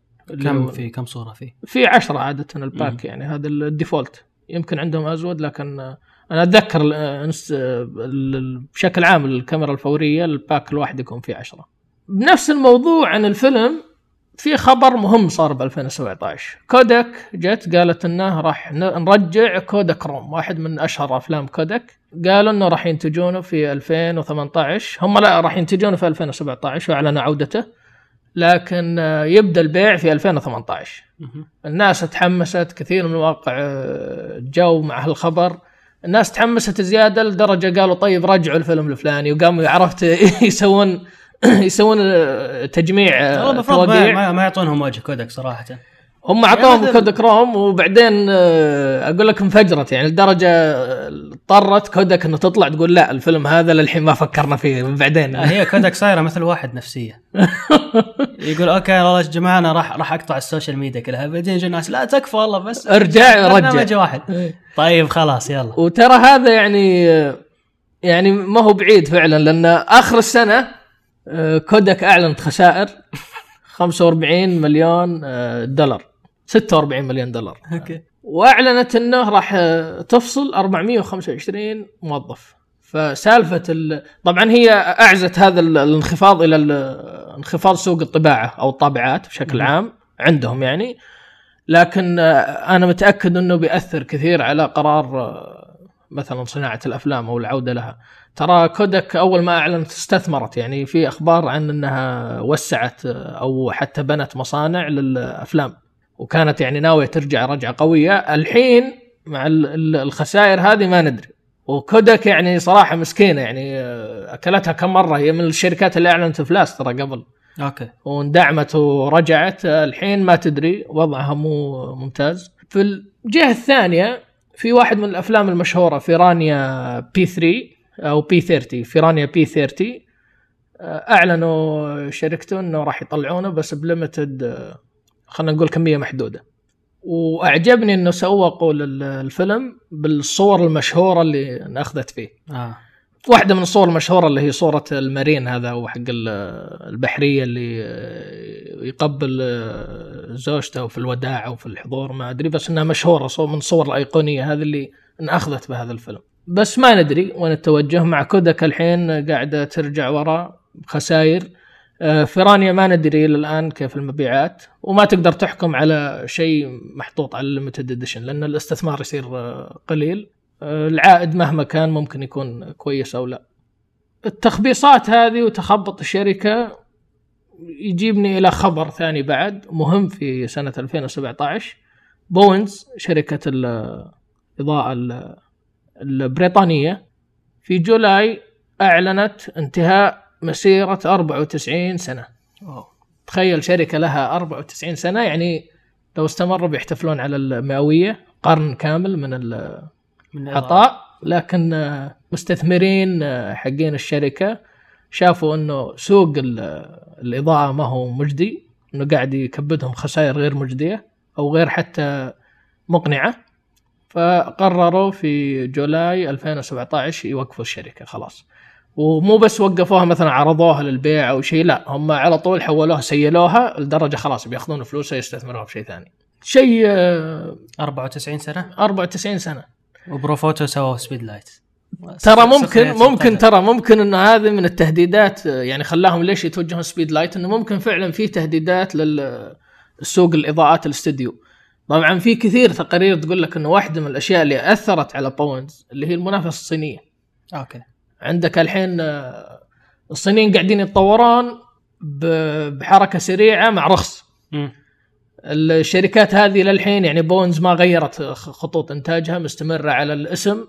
كم في كم صوره فيه؟ في عشرة عاده الباك، م- يعني هذا الديفولت، يمكن عندهم ازود، لكن أنا أتذكر بشكل عام الكاميرا الفورية الباك الواحد يكون فيه عشرة. بنفس الموضوع عن الفيلم في خبر مهم صار ب ألفين وسبعة عشر، كوداك جت قالت أنه راح نرجع كوداك روم، واحد من أشهر أفلام كوداك، قالوا أنه راح ينتجونه في ألفين وثمانية عشر، هم لا راح ينتجونه في ألفين وسبعة عشر وأعلنوا عودته، لكن يبدأ البيع في ألفين وثمانية عشر. الناس تحمست، كثير من مواقع جو مع هالخبر الناس تحمست زيادة لدرجة قالوا طيب رجعوا الفيلم الفلاني، وقاموا عرفت يسوون يسوون تجميع توقيع. ما, ما يعطونهم وجه كودك صراحة، هم عطوهم يعني كودك روم، وبعدين أقول لك انفجرت، يعني لدرجة اضطرت كودك أنه تطلع تقول لا الفيلم هذا للحين ما فكرنا فيه من بعدين. هي كودك صايرة مثل واحد نفسية يقول أوكي والله يا جماعة أنا راح راح أقطع السوشيال ميديا كلها، بعدين يجي الناس لا تكفى والله بس ارجع رجع واحد طيب خلاص يلا. وترى هذا يعني يعني ما هو بعيد فعلا، لأن آخر السنة كودك أعلنت خسائر خمسة وأربعين مليون دولار ستة وأربعين مليون دولار. أوكي. وأعلنت أنه راح تفصل أربعمائة وخمسة وعشرين موظف. فسالفة ال... طبعا هي أعزت هذا الانخفاض إلى انخفاض سوق الطباعة أو الطابعات بشكل م. عام عندهم يعني، لكن أنا متأكد أنه بيأثر كثير على قرار مثلا صناعة الأفلام أو العودة لها. ترى كودك أول ما أعلنت استثمرت، يعني في أخبار عن أنها وسعت أو حتى بنت مصانع للأفلام، وكانت يعني ناوية ترجع رجعة قوية. الحين مع الخسائر هذه ما ندري، وكودك يعني صراحة مسكينة يعني أكلتها كم مرة، هي من الشركات اللي أعلنت إفلاس ترى قبل. أوكي. واندعمت ورجعت، الحين ما تدري وضعها مو ممتاز. في الجهة الثانية في واحد من الأفلام المشهورة فيرانيا بي ثري أو بي ثيرتي، فيرانيا بي ثيرتي أعلنوا شركته أنه راح يطلعونه بس بليمتد، خلنا نقول كمية محدودة. وأعجبني أنه سوقوا للفيلم بالصور المشهورة اللي أخذت فيه. آه. واحدة من الصور المشهورة اللي هي صورة المارين، هذا هو حق البحرية اللي يقبل زوجته في الوداع أو في الحضور ما أدري، بس أنها مشهورة صور من الصور الأيقونية هذه اللي أخذت بهذا الفيلم. بس ما ندري وين التوجه مع كودك، الحين قاعدة ترجع وراء خسائر. فيرانيا ما ندري إلى الآن كيف المبيعات، وما تقدر تحكم على شيء محطوط على الليمتد إديشن لأن الاستثمار يصير قليل، العائد مهما كان ممكن يكون كويس أو لا. التخبيصات هذه وتخبط الشركة يجيبني إلى خبر ثاني بعد مهم في سنة ألفين وسبعة عشر. بوينز شركة الإضاءة البريطانية في جولاي أعلنت انتهاء مسيرة أربعة وتسعين سنة. أوه. تخيل شركة لها أربعة وتسعين سنة، يعني لو استمروا بيحتفلون على المئوية، قرن كامل من العطاء. لكن مستثمرين حقين الشركة شافوا أنه سوق الإضاءة ما هو مجدي، أنه قاعد يكبدهم خسائر غير مجدية أو غير حتى مقنعة، فقرروا في جولاي ألفين وسبعة عشر يوقفوا الشركة خلاص. ومو بس وقفوها مثلا عرضوها للبيع أو شيء، لا هم على طول حولوها سيلوها لدرجة خلاص بيأخذون فلوسها يستثمروها بشيء ثاني. شيء أربعة وتسعين سنة أربعة وتسعين سنة. وبرو فوتو سووا سبيد لايت ترى، ممكن ممكن ترى ممكن إنه هذه من التهديدات، يعني خلاهم ليش يتوجهون سبيد لايت، إنه ممكن فعلا في تهديدات للسوق الإضاءات الاستديو. طبعا في كثير تقارير تقول لك إنه واحدة من الأشياء اللي أثرت على بوينز اللي هي المنافسة الصينية. أوكي. عندك الحين الصينيين قاعدين يتطورون بحركة سريعة مع رخص. م. الشركات هذه للحين يعني بوينز ما غيرت خطوط إنتاجها، مستمرة على الاسم.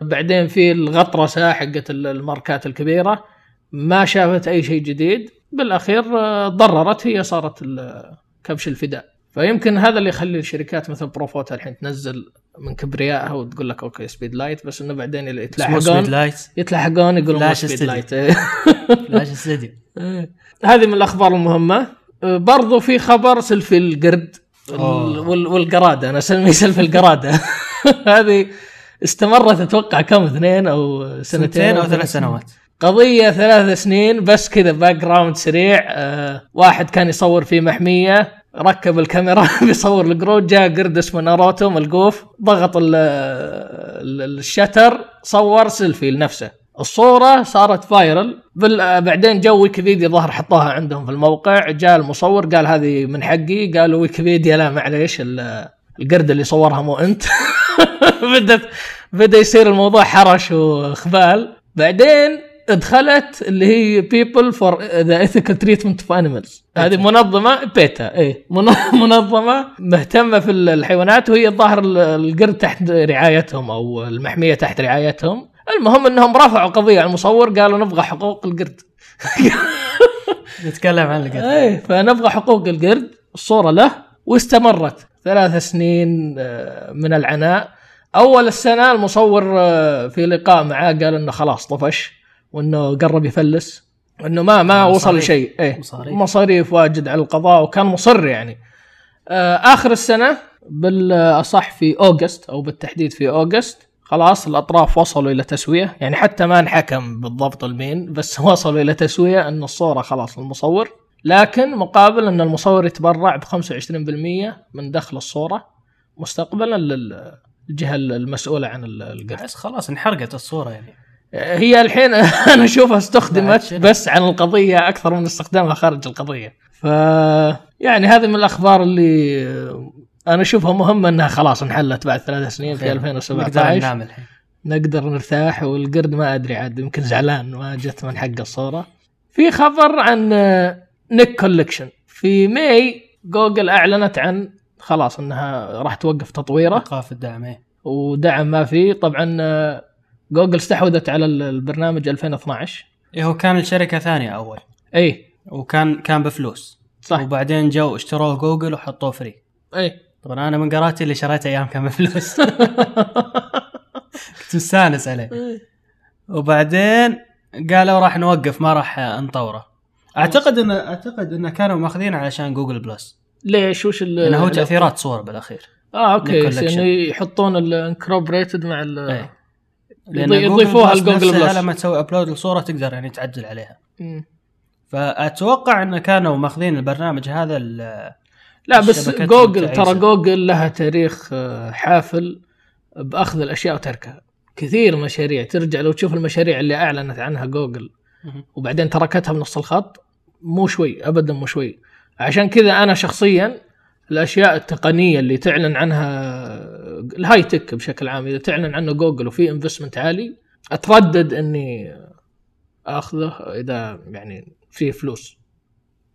بعدين في الغطرسة حقة الماركات الكبيرة ما شافت أي شيء جديد، بالأخير ضررت هي، صارت كبش الفداء. فيمكن هذا اللي يخلي الشركات مثل بروفوت الحين تنزل من كبريائها وتقول لك أوكي سبيد لايت، بس إنه بعدين اللي يتلاحقون يتلاحقون يقولون سبيد لايت لاش استديو. هذه من الأخبار المهمة. برضو في خبر سلف القرد وال... والقرادة، أنا أسميه سلف القرادة هذه استمرت أتوقع كم، اثنين أو سنتين, سنتين أو ثلاث سنوات، قضية ثلاث سنين بس كذا. باك جراوند سريع، أه واحد كان يصور في محمية، ركب الكاميرا بيصور القرود، جاء قرد اسمه ناروتو ملقوف، ضغط ال... ال... الشتر، صور سيلفي لنفسه، الصورة صارت فايرل. بال... بعدين جو ويكيبيديا ظهر حطاها عندهم في الموقع، جاء المصور قال هذه من حقي، قالوا ويكيبيديا لا معليش ال... القرد اللي صورها مو أنت بدت بدأ يصير الموضوع حرش وخبال. بعدين ادخلت اللي هي people for the ethical treatment of animals، هذه منظمة بيتا، ايه منظمة مهتمة في الحيوانات، وهي الظاهر القرد تحت رعايتهم أو المحمية تحت رعايتهم. المهم انهم رفعوا قضية على المصور، قالوا نبغى حقوق القرد نتكلم عن القرد، ايه فنبغى حقوق القرد، الصورة له. واستمرت ثلاث سنين من العناء. أول السنة المصور في لقاء معاه قال إنه خلاص طفش، وإنه قرب يفلس، وإنه ما ما وصل لشيء، إيه مصاريف واجد على القضاء، وكان مصر يعني. آخر السنة بالأصح في أوغست أو بالتحديد في أوغست، خلاص الأطراف وصلوا إلى تسوية، يعني حتى ما نحكم بالضبط المين، بس وصلوا إلى تسوية إن الصورة خلاص المصور، لكن مقابل أن المصور يتبرع بخمسة وعشرين بالمئة من دخل الصورة مستقبلا للجهة المسؤولة عن القرد. بس خلاص انحرقت الصورة، يعني هي الحين أنا أشوفها استخدمت بس عن القضية أكثر من استخدامها خارج القضية. ف يعني هذه من الأخبار اللي أنا أشوفها مهمة، أنها خلاص انحلت بعد ثلاث سنين في ألفين وسبعة عشر، نقدر نرتاح. والقرد ما أدري عاد يمكن زعلان ما جت من حق الصورة. في خبر عن نيك كولكشن. في ماي جوجل أعلنت عن خلاص أنها راح توقف تطويره، وقف الدعم ودعم ما فيه. طبعا جوجل استحوذت على البرنامج ألفين واثناشر، إيه هو كان الشركة ثانية أول، إيه وكان كان بفلوس صح، وبعدين جو اشتروه جوجل وحطوه فري. إيه طبعا أنا من قراتي اللي شريته أيام كان بفلوس كنت مستانس عليه. وبعدين قالوا راح نوقف ما راح نطوره. اعتقد ان اعتقد ان كانوا ماخذين علشان جوجل بلس. ليش وش ال انه هو تاثيرات صور بالاخير. اه اوكي، يعني يحطون الانكروبريتد مع ال ايه. يضيفوها لجوجل بلس، لما تسوي ابلود الصوره تقدر يعني تعدل عليها. م. فاتوقع ان كانوا ماخذين البرنامج هذا. لا بس جوجل ترى جوجل لها تاريخ حافل باخذ الاشياء وتركها، كثير مشاريع ترجع لو تشوف المشاريع اللي اعلنت عنها جوجل وبعدين تركتها بنص الخط، مو شوي أبدا مو شوي. عشان كذا أنا شخصيا الأشياء التقنية اللي تعلن عنها الهاي تك بشكل عام إذا تعلن عنه جوجل وفي انفستمنت عالي أتردد أني أخذه إذا يعني فيه فلوس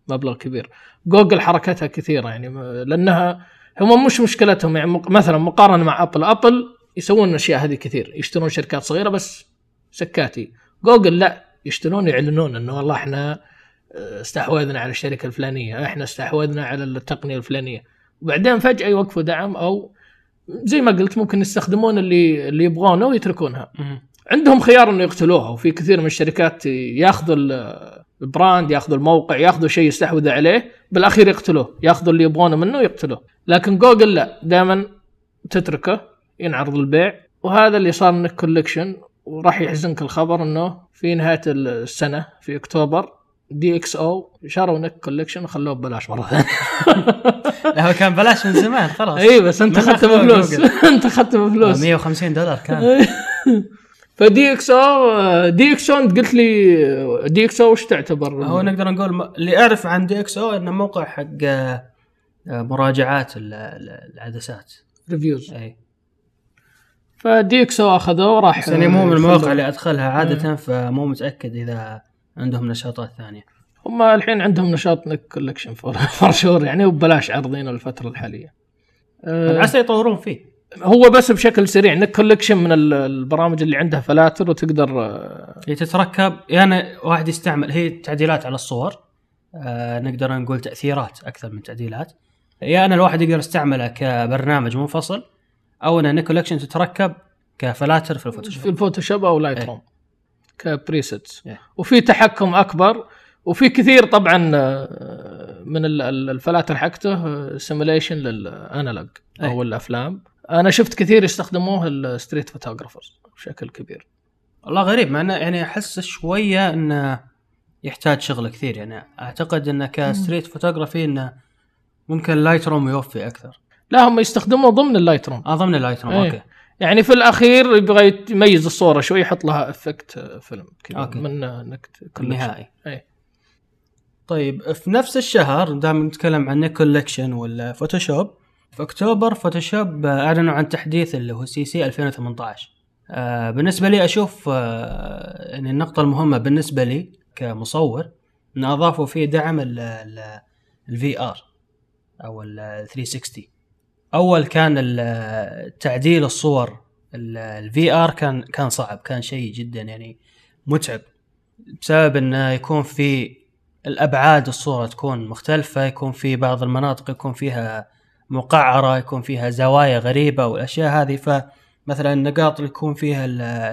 مبلغ كبير. جوجل حركتها كثيرة يعني لأنها هم مش مشكلتهم يعني مثلا مقارنة مع أبل، أبل يسوون الأشياء هذه كثير، يشترون شركات صغيرة بس سكاتي. جوجل لا، يشترون يعلنون أنه والله إحنا استحوذنا على الشركة الفلانية، إحنا استحوذنا على التقنية الفلانية، وبعدين فجأة يوقفوا دعم أو زي ما قلت ممكن يستخدمون اللي اللي يبغونه ويتركونها. عندهم خيار إنه يقتلوها، وفي كثير من الشركات يأخذوا البراند، يأخذوا الموقع، يأخذوا شيء يستحوذ عليه، بالأخير يقتلوه، يأخذوا اللي يبغونه منه ويقتلوه. لكن جوجل لا، دائما تتركه ينعرض البيع، وهذا اللي صار نيك كولكشن. وراح يحزنك الخبر إنه في نهاية السنة في أكتوبر دي اكس او شاروا نيك كولكشن وخلوه ببلاش مرة ثانية. لا هو كان بلاش من زمان خلاص. اي بس انت اخذته بفلوس. انت اخذته بفلوس مية وخمسين دولار كان. فدي اكس او دي اكس او انت قلت لي دي اكس او وش تعتبر؟ هو نقدر نقول م... اللي اعرف عن دي اكس او انه موقع حق مراجعات العدسات ريفيوز. اي فدي اكس او اخذوه راح، يعني مو من المواقع اللي ادخلها عادة، فمو متأكد اذا عندهم نشاطات ثانية. هم الحين عندهم نشاط نيك كولكشن فور شهور يعني وببلاش عرضينه الفترة الحالية. أه عسى يطورون فيه. هو بس بشكل سريع نيك كولكشن من البرامج اللي عندها فلاتر وتقدر تتركب، يعني واحد يستعمل هي تعديلات على الصور، أه نقدر نقول تأثيرات أكثر من تعديلات، يعني الواحد يقدر يستعمله كبرنامج منفصل أو أن نيك كولكشن تتركب كفلاتر في الفوتوشوب في الفوتوشوب أو لايتروم. ايه. كبريسيتس yeah. وفي تحكم أكبر، وفي كثير طبعا من الفلاتر حقته سيميليشن للأنالوج أو أي. الأفلام أنا شفت كثير يستخدموه الستريت فوتوغرافرز بشكل كبير. والله غريب، مع أنه يعني أحس شوية أنه يحتاج شغل كثير، يعني أعتقد أنه كستريت فوتوغرافي أنه ممكن اللايتروم يوفي أكثر. لا هم يستخدموه ضمن اللايتروم. آه ضمن اللايتروم أوكي. يعني في الأخير يبغى يميز الصورة شوي يحط لها إفكت فيلم كذا من نكت نهائي. أي. طيب في نفس الشهر دام نتكلم عن نيك كولكشن ولا فوتوشوب، في أكتوبر فوتوشوب أعلنوا عن تحديث اللي هو سي سي ألفين وثمانية عشر. آه بالنسبة لي أشوف آه يعني النقطة المهمة بالنسبة لي كمصور إن أضافوا فيه دعم ال في آر أو ال ثلاثمية وستين. أول كان التعديل الصور ال في آر كان كان صعب، كان شيء جدا يعني متعب بسبب إنه يكون في الأبعاد الصورة تكون مختلفة، يكون في بعض المناطق يكون فيها مقعرة، يكون فيها زوايا غريبة والأشياء هذه. فمثلا النقاط اللي يكون فيها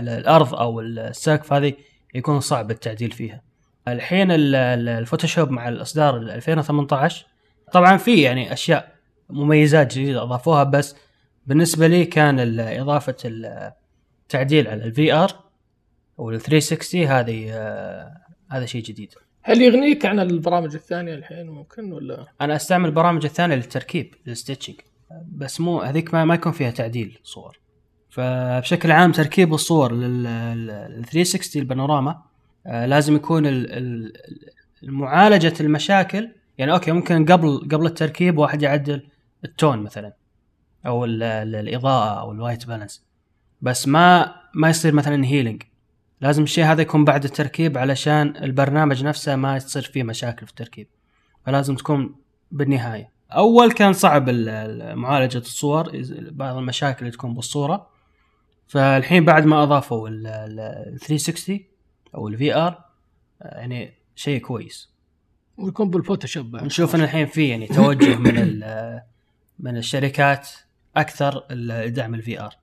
الأرض أو السقف هذه يكون صعب التعديل فيها. الحين الفوتوشوب مع الإصدار ألفين وثمانية عشر طبعا في يعني أشياء مميزات جديدة أضافوها، بس بالنسبة لي كان إضافة التعديل على ال في آر أو ال ثلاثمية وستين هذه هذا شيء جديد. هل يغنيك عن البرامج الثانية الحين ممكن ولا؟ أنا أستعمل برامج الثانية للتركيب للستيتشنج، بس مو هذيك ما ما يكون فيها تعديل صور. فبشكل عام تركيب الصور لل ثلاثمية وستين البانوراما لازم يكون المعالجة المشاكل، يعني أوكي ممكن قبل قبل التركيب واحد يعدل التون مثلا او الاضاءه او الوايت بالانس، بس ما ما يصير مثلا هيلينج. لازم الشيء هذا يكون بعد التركيب علشان البرنامج نفسه ما يصير فيه مشاكل في التركيب، فلازم تكون بالنهايه. اول كان صعب معالجه الصور، بعض المشاكل اللي تكون بالصوره، فالحين بعد ما اضافوا ال ثلاثمية وستين او ال في آر يعني شيء كويس، ويكون بالفوتوشوب نشوف ان الحين في يعني توجه من من الشركات اكثر دعم الفي ار.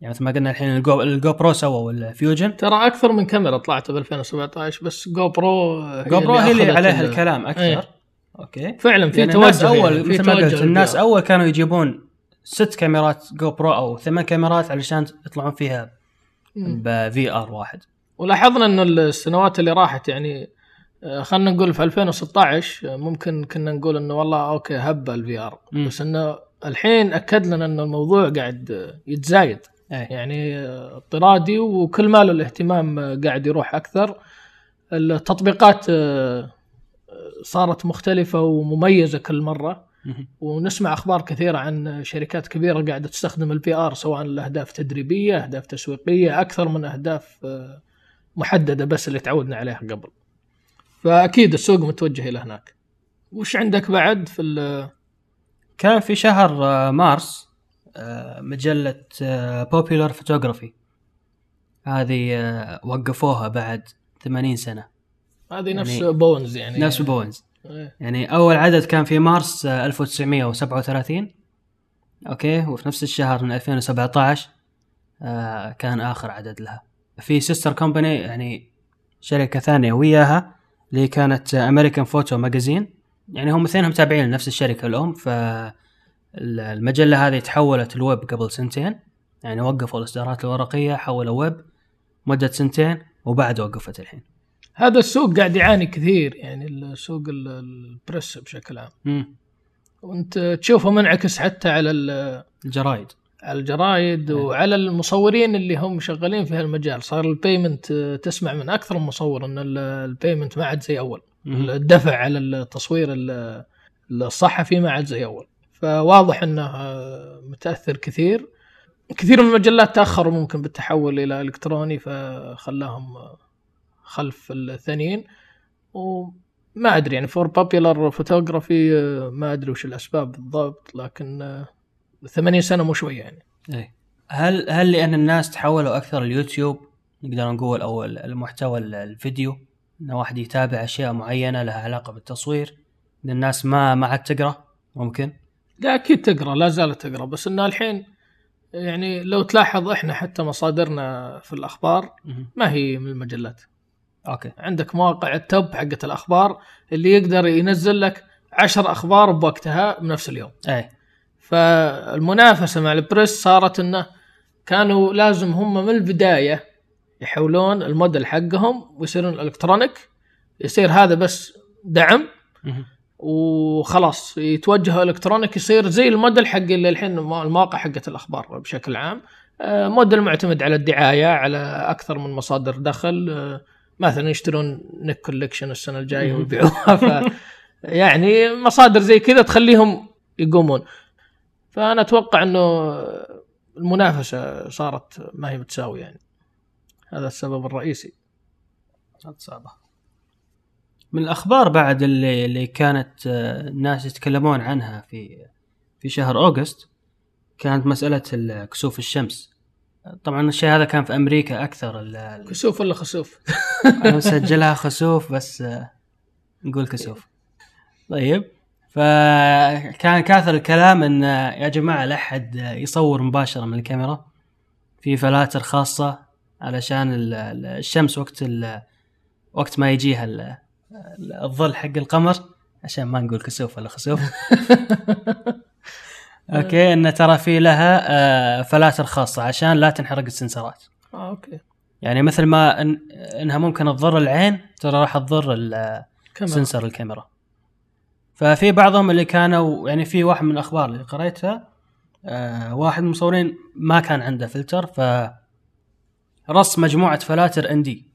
يعني مثل ما قلنا الحين الجو, الجو برو سووا الفيوجن، ترى اكثر من كاميرا طلعت بألفين وسبعة عشر بس جو برو جو برو هي اللي, اللي عليها الكلام اكثر. ايه. اوكي فعلا في يعني توجه. اول يعني مثل ما قلت الناس اول كانوا يجيبون ست كاميرات جو برو او ثمان كاميرات علشان يطلعون فيها بفي ار واحد، ولاحظنا انه السنوات اللي راحت يعني خلنا نقول في ألفين وستة عشر ممكن كنا نقول انه والله اوكي هبه الفي ار، بس انه الحين اكد لنا انه الموضوع قاعد يتزايد. أي. يعني اضطرادي وكل ما له الاهتمام قاعد يروح اكثر. التطبيقات صارت مختلفة ومميزة كل مرة، ونسمع أخبار كثيرة عن شركات كبيرة قاعدة تستخدم البي آر سواء لأهداف تدريبية، أهداف تسويقية، أكثر من أهداف محددة بس اللي تعودنا عليها قبل. فأكيد السوق متوجه إلى هناك. وش عندك بعد في ال... كان في شهر مارس مجلة Popular Photography، هذه وقفوها بعد ثمانين سنة. هذه نفس يعني بونز يعني نفس بونز ايه. يعني أول عدد كان في مارس ألف وتسعمية وسبعة وثلاثين، أوكي، وفي نفس الشهر من ألفين وسبعة عشر كان آخر عدد لها. في سيستر كومباني يعني شركة ثانية وياها اللي كانت أمريكان فوتو ماجازين، يعني هم اثنينهم تابعين لنفس الشركة الأم. فالمجلة هذه تحولت الويب قبل سنتين، يعني وقفوا الإصدارات الورقية حولوا ويب مدة سنتين وبعد وقفت الحين. هذا السوق قاعد يعاني كثير، يعني السوق البرس بشكل عام. مم. وانت تشوفه منعكس حتى على الجرائد، على الجرائد مم. وعلى المصورين اللي هم شغالين في هالمجال. صار البيمنت، تسمع من أكثر مصور أن البيمنت ما عاد زي أول، مم. الدفع على التصوير الصحفي ما عاد زي أول، فواضح أنه متأثر كثير. كثير من المجلات تأخروا ممكن بالتحول إلى إلكتروني، فخلاهم خلف الثانيين. وما أدري يعني فور بابيلر فوتوغرافي ما أدري وش الأسباب بالضبط، لكن ثمانين سنة مو شوية يعني. أي. هل هل لأن الناس تحولوا أكثر اليوتيوب، نقدر نقول، أو المحتوى الفيديو، إن واحد يتابع أشياء معينة لها علاقة بالتصوير، إن الناس ما ما عاد تقرأ؟ ممكن. لا أكيد تقرأ، لا زالت تقرأ، بس إن الحين يعني لو تلاحظ إحنا حتى مصادرنا في الأخبار ما هي من المجلات. أوكي. عندك مواقع التوب حقة الأخبار اللي يقدر ينزل لك عشر أخبار بوقتها بنفس اليوم. أي. فالمنافسة مع البريس صارت إنه كانوا لازم هم من البداية يحولون الموديل حقهم ويصيرون إلكترونيك، يصير هذا بس دعم. وخلاص يتوجه الكترونيك، يصير زي الموديل حق اللي الحين المواقع حقه الاخبار بشكل عام، موديل معتمد على الدعايه، على اكثر من مصادر دخل. مثلا يشترون نيك كولكشن السنه الجايه ويبيعوها، ف يعني مصادر زي كذا تخليهم يقومون. فانا اتوقع انه المنافسه صارت ما هي متساويه، يعني هذا السبب الرئيسي. صعبه من الأخبار بعد اللي اللي كانت الناس يتكلمون عنها في في شهر أغسطس كانت مسألة كسوف الشمس. طبعا الشيء هذا كان في أمريكا أكثر. كسوف ولا خسوف؟ أنا مسجلها خسوف بس نقول كسوف. طيب، فكان كاثر الكلام إن يا جماعة لا أحد يصور مباشرة من الكاميرا، في فلاتر خاصة علشان الشمس وقت وقت ما يجيها ال الظل حق القمر، عشان ما نقول كسوف ولا خسوف. اوكي، ان ترى في لها فلاتر خاصه عشان لا تنحرق السنسرات. اه اوكي، يعني مثل ما إن انها ممكن تضر العين، ترى راح تضر السنسر الكاميرا. ففي بعضهم اللي كانوا يعني في واحد من الاخبار اللي قريتها، واحد من المصورين ما كان عنده فلتر، فرص مجموعه فلاتر ان دي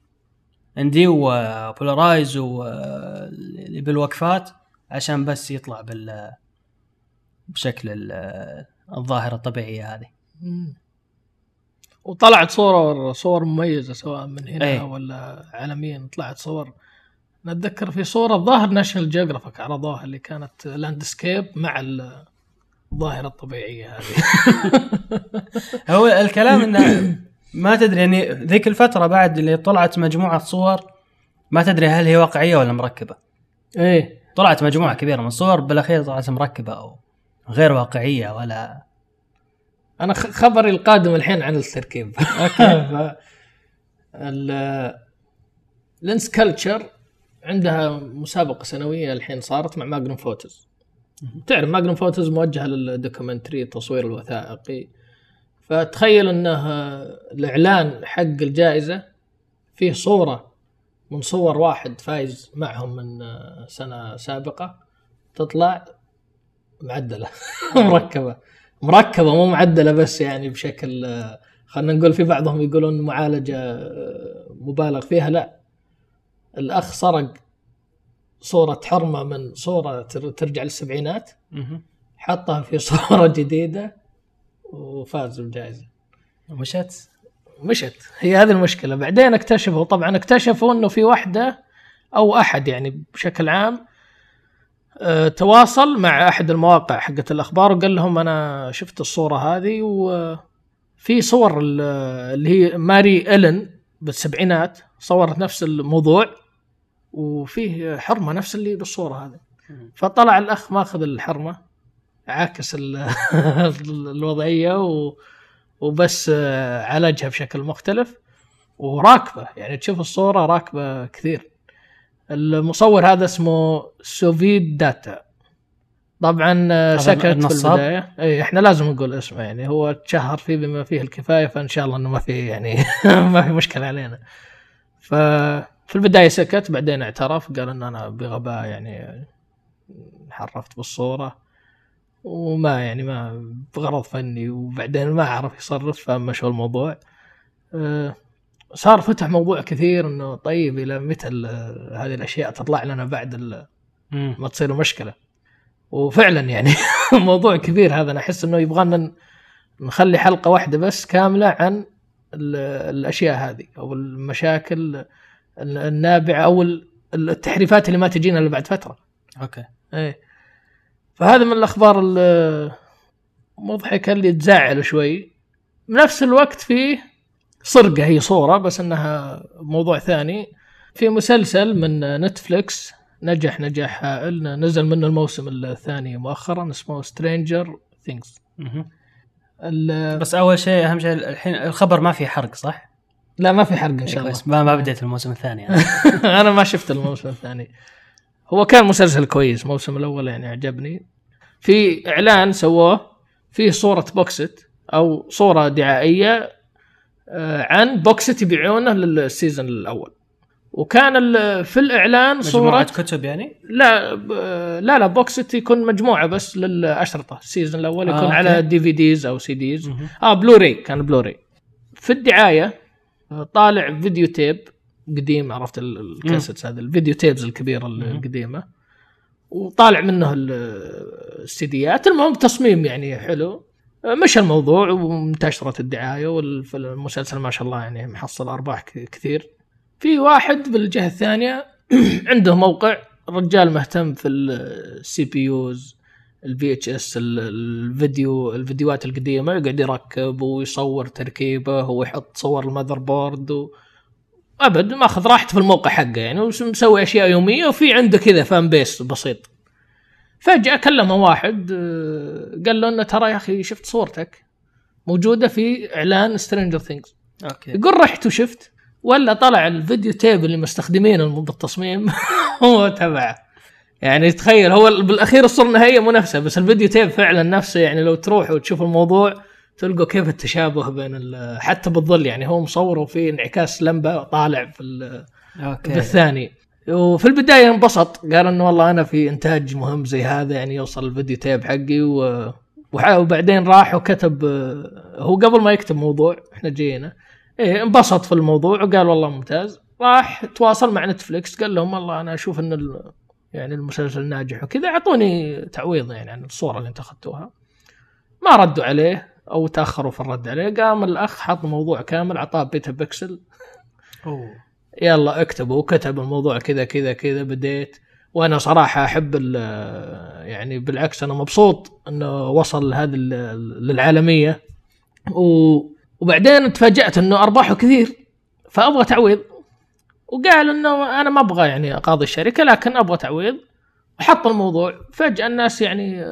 عندي وبولارايز واللي بالوقفات عشان بس يطلع بال بشكل الظاهرة الطبيعية هذه. وطلعت صور صور مميزة سواء من هنا أي. ولا عالميا طلعت صور. نتذكر في صورة ظاهر ناشيونال جيوغرافيك عرضوها اللي كانت لاندسكيب مع الظاهرة الطبيعية هذه. هو الكلام إنه ما تدري، يعني ذيك الفترة بعد اللي طلعت مجموعة صور ما تدري هل هي واقعية ولا مركبة. إيه، طلعت مجموعة كبيرة من الصور بالأخير طلعت مركبة أو غير واقعية. ولا أنا خبري القادم الحين عن التركيب. أوكي. اللينس كالتشر عندها مسابقة سنوية الحين صارت مع ماغنوم فوتوز. تعرف ماغنوم فوتوز موجهة للدوكومنتري، التصوير الوثائقي. فتخيل أنها الإعلان حق الجائزة فيه صورة من صور واحد فايز معهم من سنة سابقة تطلع معدلة. مركبة مركبة مو معدلة، بس يعني بشكل خلنا نقول في بعضهم يقولون معالجة مبالغ فيها. لا، الأخ سرق صورة حرمة من صورة ترجع للسبعينات حطها في صورة جديدة وفاز بالجائزة. مشت مشت هي هذه المشكلة. بعدين اكتشفوا طبعا اكتشفوا انه في واحدة او احد يعني بشكل عام أه تواصل مع احد المواقع حقت الاخبار وقال لهم انا شفت الصورة هذه وفي صور اللي هي ماري إلين بالسبعينات صورت نفس الموضوع وفيه حرمة نفس اللي بالصورة هذه. فطلع الاخ ماخذ الحرمة عاكس الوضعية و وبس عالجها بشكل مختلف وراكبة يعني تشوف الصورة راكبة كثير. المصور هذا اسمه سوفيد داتا طبعا سكت في البداية. اي احنا لازم نقول اسمه يعني هو تشهر فيه بما فيه الكفاية فان شاء الله انه ما في يعني ما في مشكلة علينا. ففي البداية سكت بعدين اعترف قال ان انا بغباء يعني حرفت بالصورة وما يعني ما بغرض فني وبعدين ما عرف يصرف فمشوا الموضوع. أه صار فتح موضوع كثير انه طيب الى متى هذه الاشياء تطلع لنا بعد ما تصير مشكلة. وفعلا يعني موضوع كبير هذا. انا احس انه يبغانا نخلي حلقة واحدة بس كاملة عن الاشياء هذه او المشاكل النابعة او التحريفات اللي ما تجينا الا بعد فترة. اوكي ايه فهذا من الأخبار المضحكة اللي تزعل شوي. بنفس الوقت في سرقة هي صورة بس أنها موضوع ثاني. في مسلسل من نتفليكس نجح نجاح هائل نزل منه الموسم الثاني مؤخرا اسمه سترينجر ثينغز. بس أول شيء أهم شيء الحين الخبر ما في حرق صح؟ لا ما في حرق إن شاء الله. ما ما بديت الموسم الثاني أنا, أنا ما شفت الموسم الثاني. هو كان مسلسل كويس موسم الأول يعني عجبني. في إعلان سواه فيه صورة بوكست أو صورة دعائية عن بوكست يبيعونه للسيزن الأول وكان في الإعلان صورة كتب يعني لا لا لا بوكست يكون مجموعة بس للأشرطة السيزن الأول يكون آه على دي في ديز أو سي ديز آه بلوري كان بلوري. في الدعاية طالع فيديو تيب قديم عرفت الكاسيت هذا الفيديو تيبز الكبيرة القديمة وطالع منه السيديات. المهم تصميم يعني حلو مش الموضوع وانتشرت الدعاية والمسلسل ما شاء الله يعني محصل أرباح كثير. في واحد بالجهة الثانية عنده موقع رجال مهتم في السي بي يوز الفي اتش اس الفيديو الفيديوهات القديمة يقعد يركب ويصور تركيبه ويحط صور المذر بورد و أبد ما أخذ راحته في الموقع حقه يعني ومسوي أشياء يومية وفي عنده كذا فان بيس بسيط. فجأة كلمه واحد قال له أنه ترى يا أخي شفت صورتك موجودة في إعلان سترينجر ثينغز. يقول رحت وشفت ولا طلع الفيديو تيب اللي مستخدمينه بالتصميم هو تبعه يعني تخيل. هو بالأخير صرنا هي منافسة بس الفيديو تيب فعلا نفسه يعني لو تروح وتشوف الموضوع تلقوا كيف التشابه بين حتى بالظل يعني هو مصور وفيه انعكاس لمبة طالع في الثاني. وفي البداية انبسط قال انه والله انا في انتاج مهم زي هذا يعني يوصل الفيديو تيب حقي و... وبعدين راح وكتب هو قبل ما يكتب موضوع احنا جينا ايه انبسط في الموضوع وقال والله ممتاز. راح تواصل مع نتفليكس قال لهم والله انا اشوف ان ال... يعني المسلسل ناجح وكذا اعطوني تعويض يعني عن الصورة اللي انت اخذتوها. ما ردوا عليه أو تأخروا في الرد عليه. قام الأخ حط موضوع كامل عطاه بيتا بيكسل أوه. يلا اكتبوا وكتب الموضوع كذا كذا كذا بديت. وأنا صراحة أحب يعني بالعكس أنا مبسوط أنه وصل هذا للعالمية و... وبعدين تفاجأت أنه أرباحه كثير فأبغى تعويض. وقال أنه أنا ما أبغى يعني أقاضي الشركة لكن أبغى تعويض وحط الموضوع. فجأة الناس يعني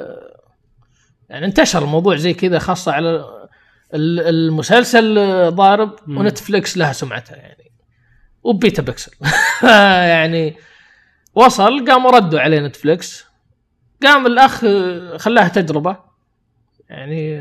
يعني انتشر الموضوع زي كذا خاصة على المسلسل ضارب ونتفليكس لها سمعتها يعني وبيتا بيكسل يعني وصل. قاموا ردوا عليه نتفليكس قام الأخ خلاها تجربة يعني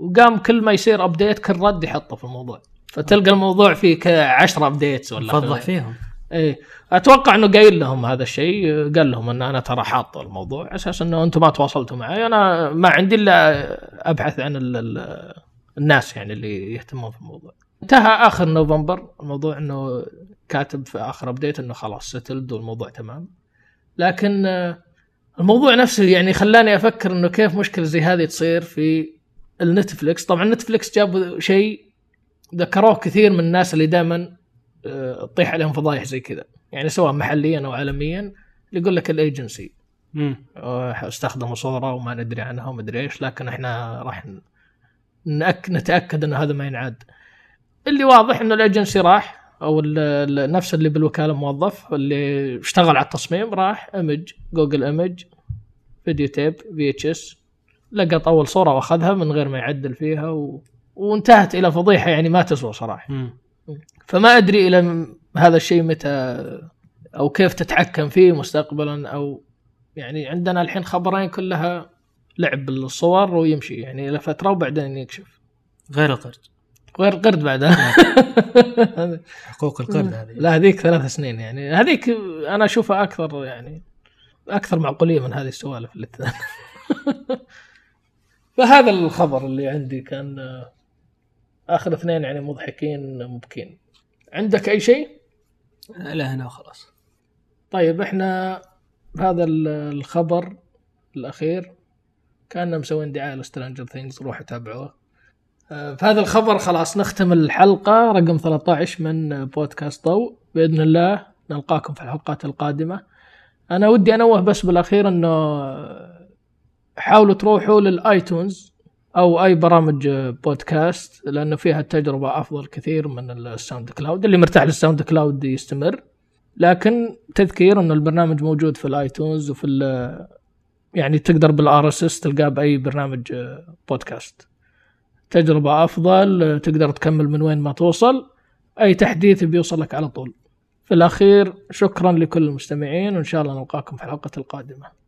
وقام كل ما يصير أبديت كل رد يحطه في الموضوع فتلقى الموضوع فيه كعشرة أبديتس ولا فضح فيهم. ايه اتوقع انه قايل لهم هذا الشيء قال لهم ان انا ترى حاط الموضوع اساس انه انتم ما تواصلتوا معي انا ما عندي الا ابحث عن الناس يعني اللي يهتمون في الموضوع. انتهى اخر نوفمبر الموضوع انه كاتب في اخر ابديت انه خلاص ستلد والموضوع تمام. لكن الموضوع نفسه يعني خلاني أفكر إنه كيف مشكلة زي هذه تصير في النتفليكس. طبعا نتفليكس جابوا شيء ذكروه كثير من الناس اللي دائما تطيح عليهم فضايح زي كذا، يعني سواء محليا أو عالميا، يقول لك الأيجنسي استخدموا صورة وما ندري عنها وما ندري إيش، لكن إحنا راح نتأكد إنه هذا ما ينعاد. اللي واضح إنه الأيجنسي راح، أو نفس اللي بالوكالة موظف اللي اشتغل على التصميم راح إيمج جوجل إيمج فيديو تيب في إتش إس، لقط أول صورة وأخذها من غير ما يعدل فيها و... وانتهت إلى فضيحة يعني ما تسوى صراحة. م. فما أدري إلى هذا الشيء متى أو كيف تتحكم فيه مستقبلا، أو يعني عندنا الحين خبرين كلها لعب بالصور ويمشي يعني إلى فترة وبعدين يكشف. غير القرد، غير القرد بعدها حقوق القرد هذه، لا هذيك ثلاث سنين يعني، هذيك أنا أشوفها أكثر يعني أكثر معقولية من هذه السوالف اللي تدان. فهذا الخبر اللي عندي كان آخر اثنين يعني مضحكين مبكين. عندك أي شيء؟ لا هنا خلاص. طيب إحنا هذا الخبر الأخير كأننا مسوين دعاية لسترينجر ثينغز، روح تابعوه. فهذا الخبر خلاص نختم الحلقة رقم ثلاثة عشر من بودكاست ضوء، بإذن الله نلقاكم في الحلقات القادمة. أنا ودي أنوه بس بالأخير أنه حاولوا تروحوا للآيتونز أو أي برامج بودكاست، لأنه فيها التجربة أفضل كثير من الساوند كلاود. اللي مرتاح للساوند كلاود يستمر، لكن تذكير أن البرنامج موجود في الآيتونز وفي يعني تقدر بالآر اس اس تلقاه بأي برنامج بودكاست. تجربة أفضل، تقدر تكمل من وين ما توصل، أي تحديث بيوصلك على طول. في الأخير شكرا لكل المستمعين، وإن شاء الله نلقاكم في الحلقة القادمة.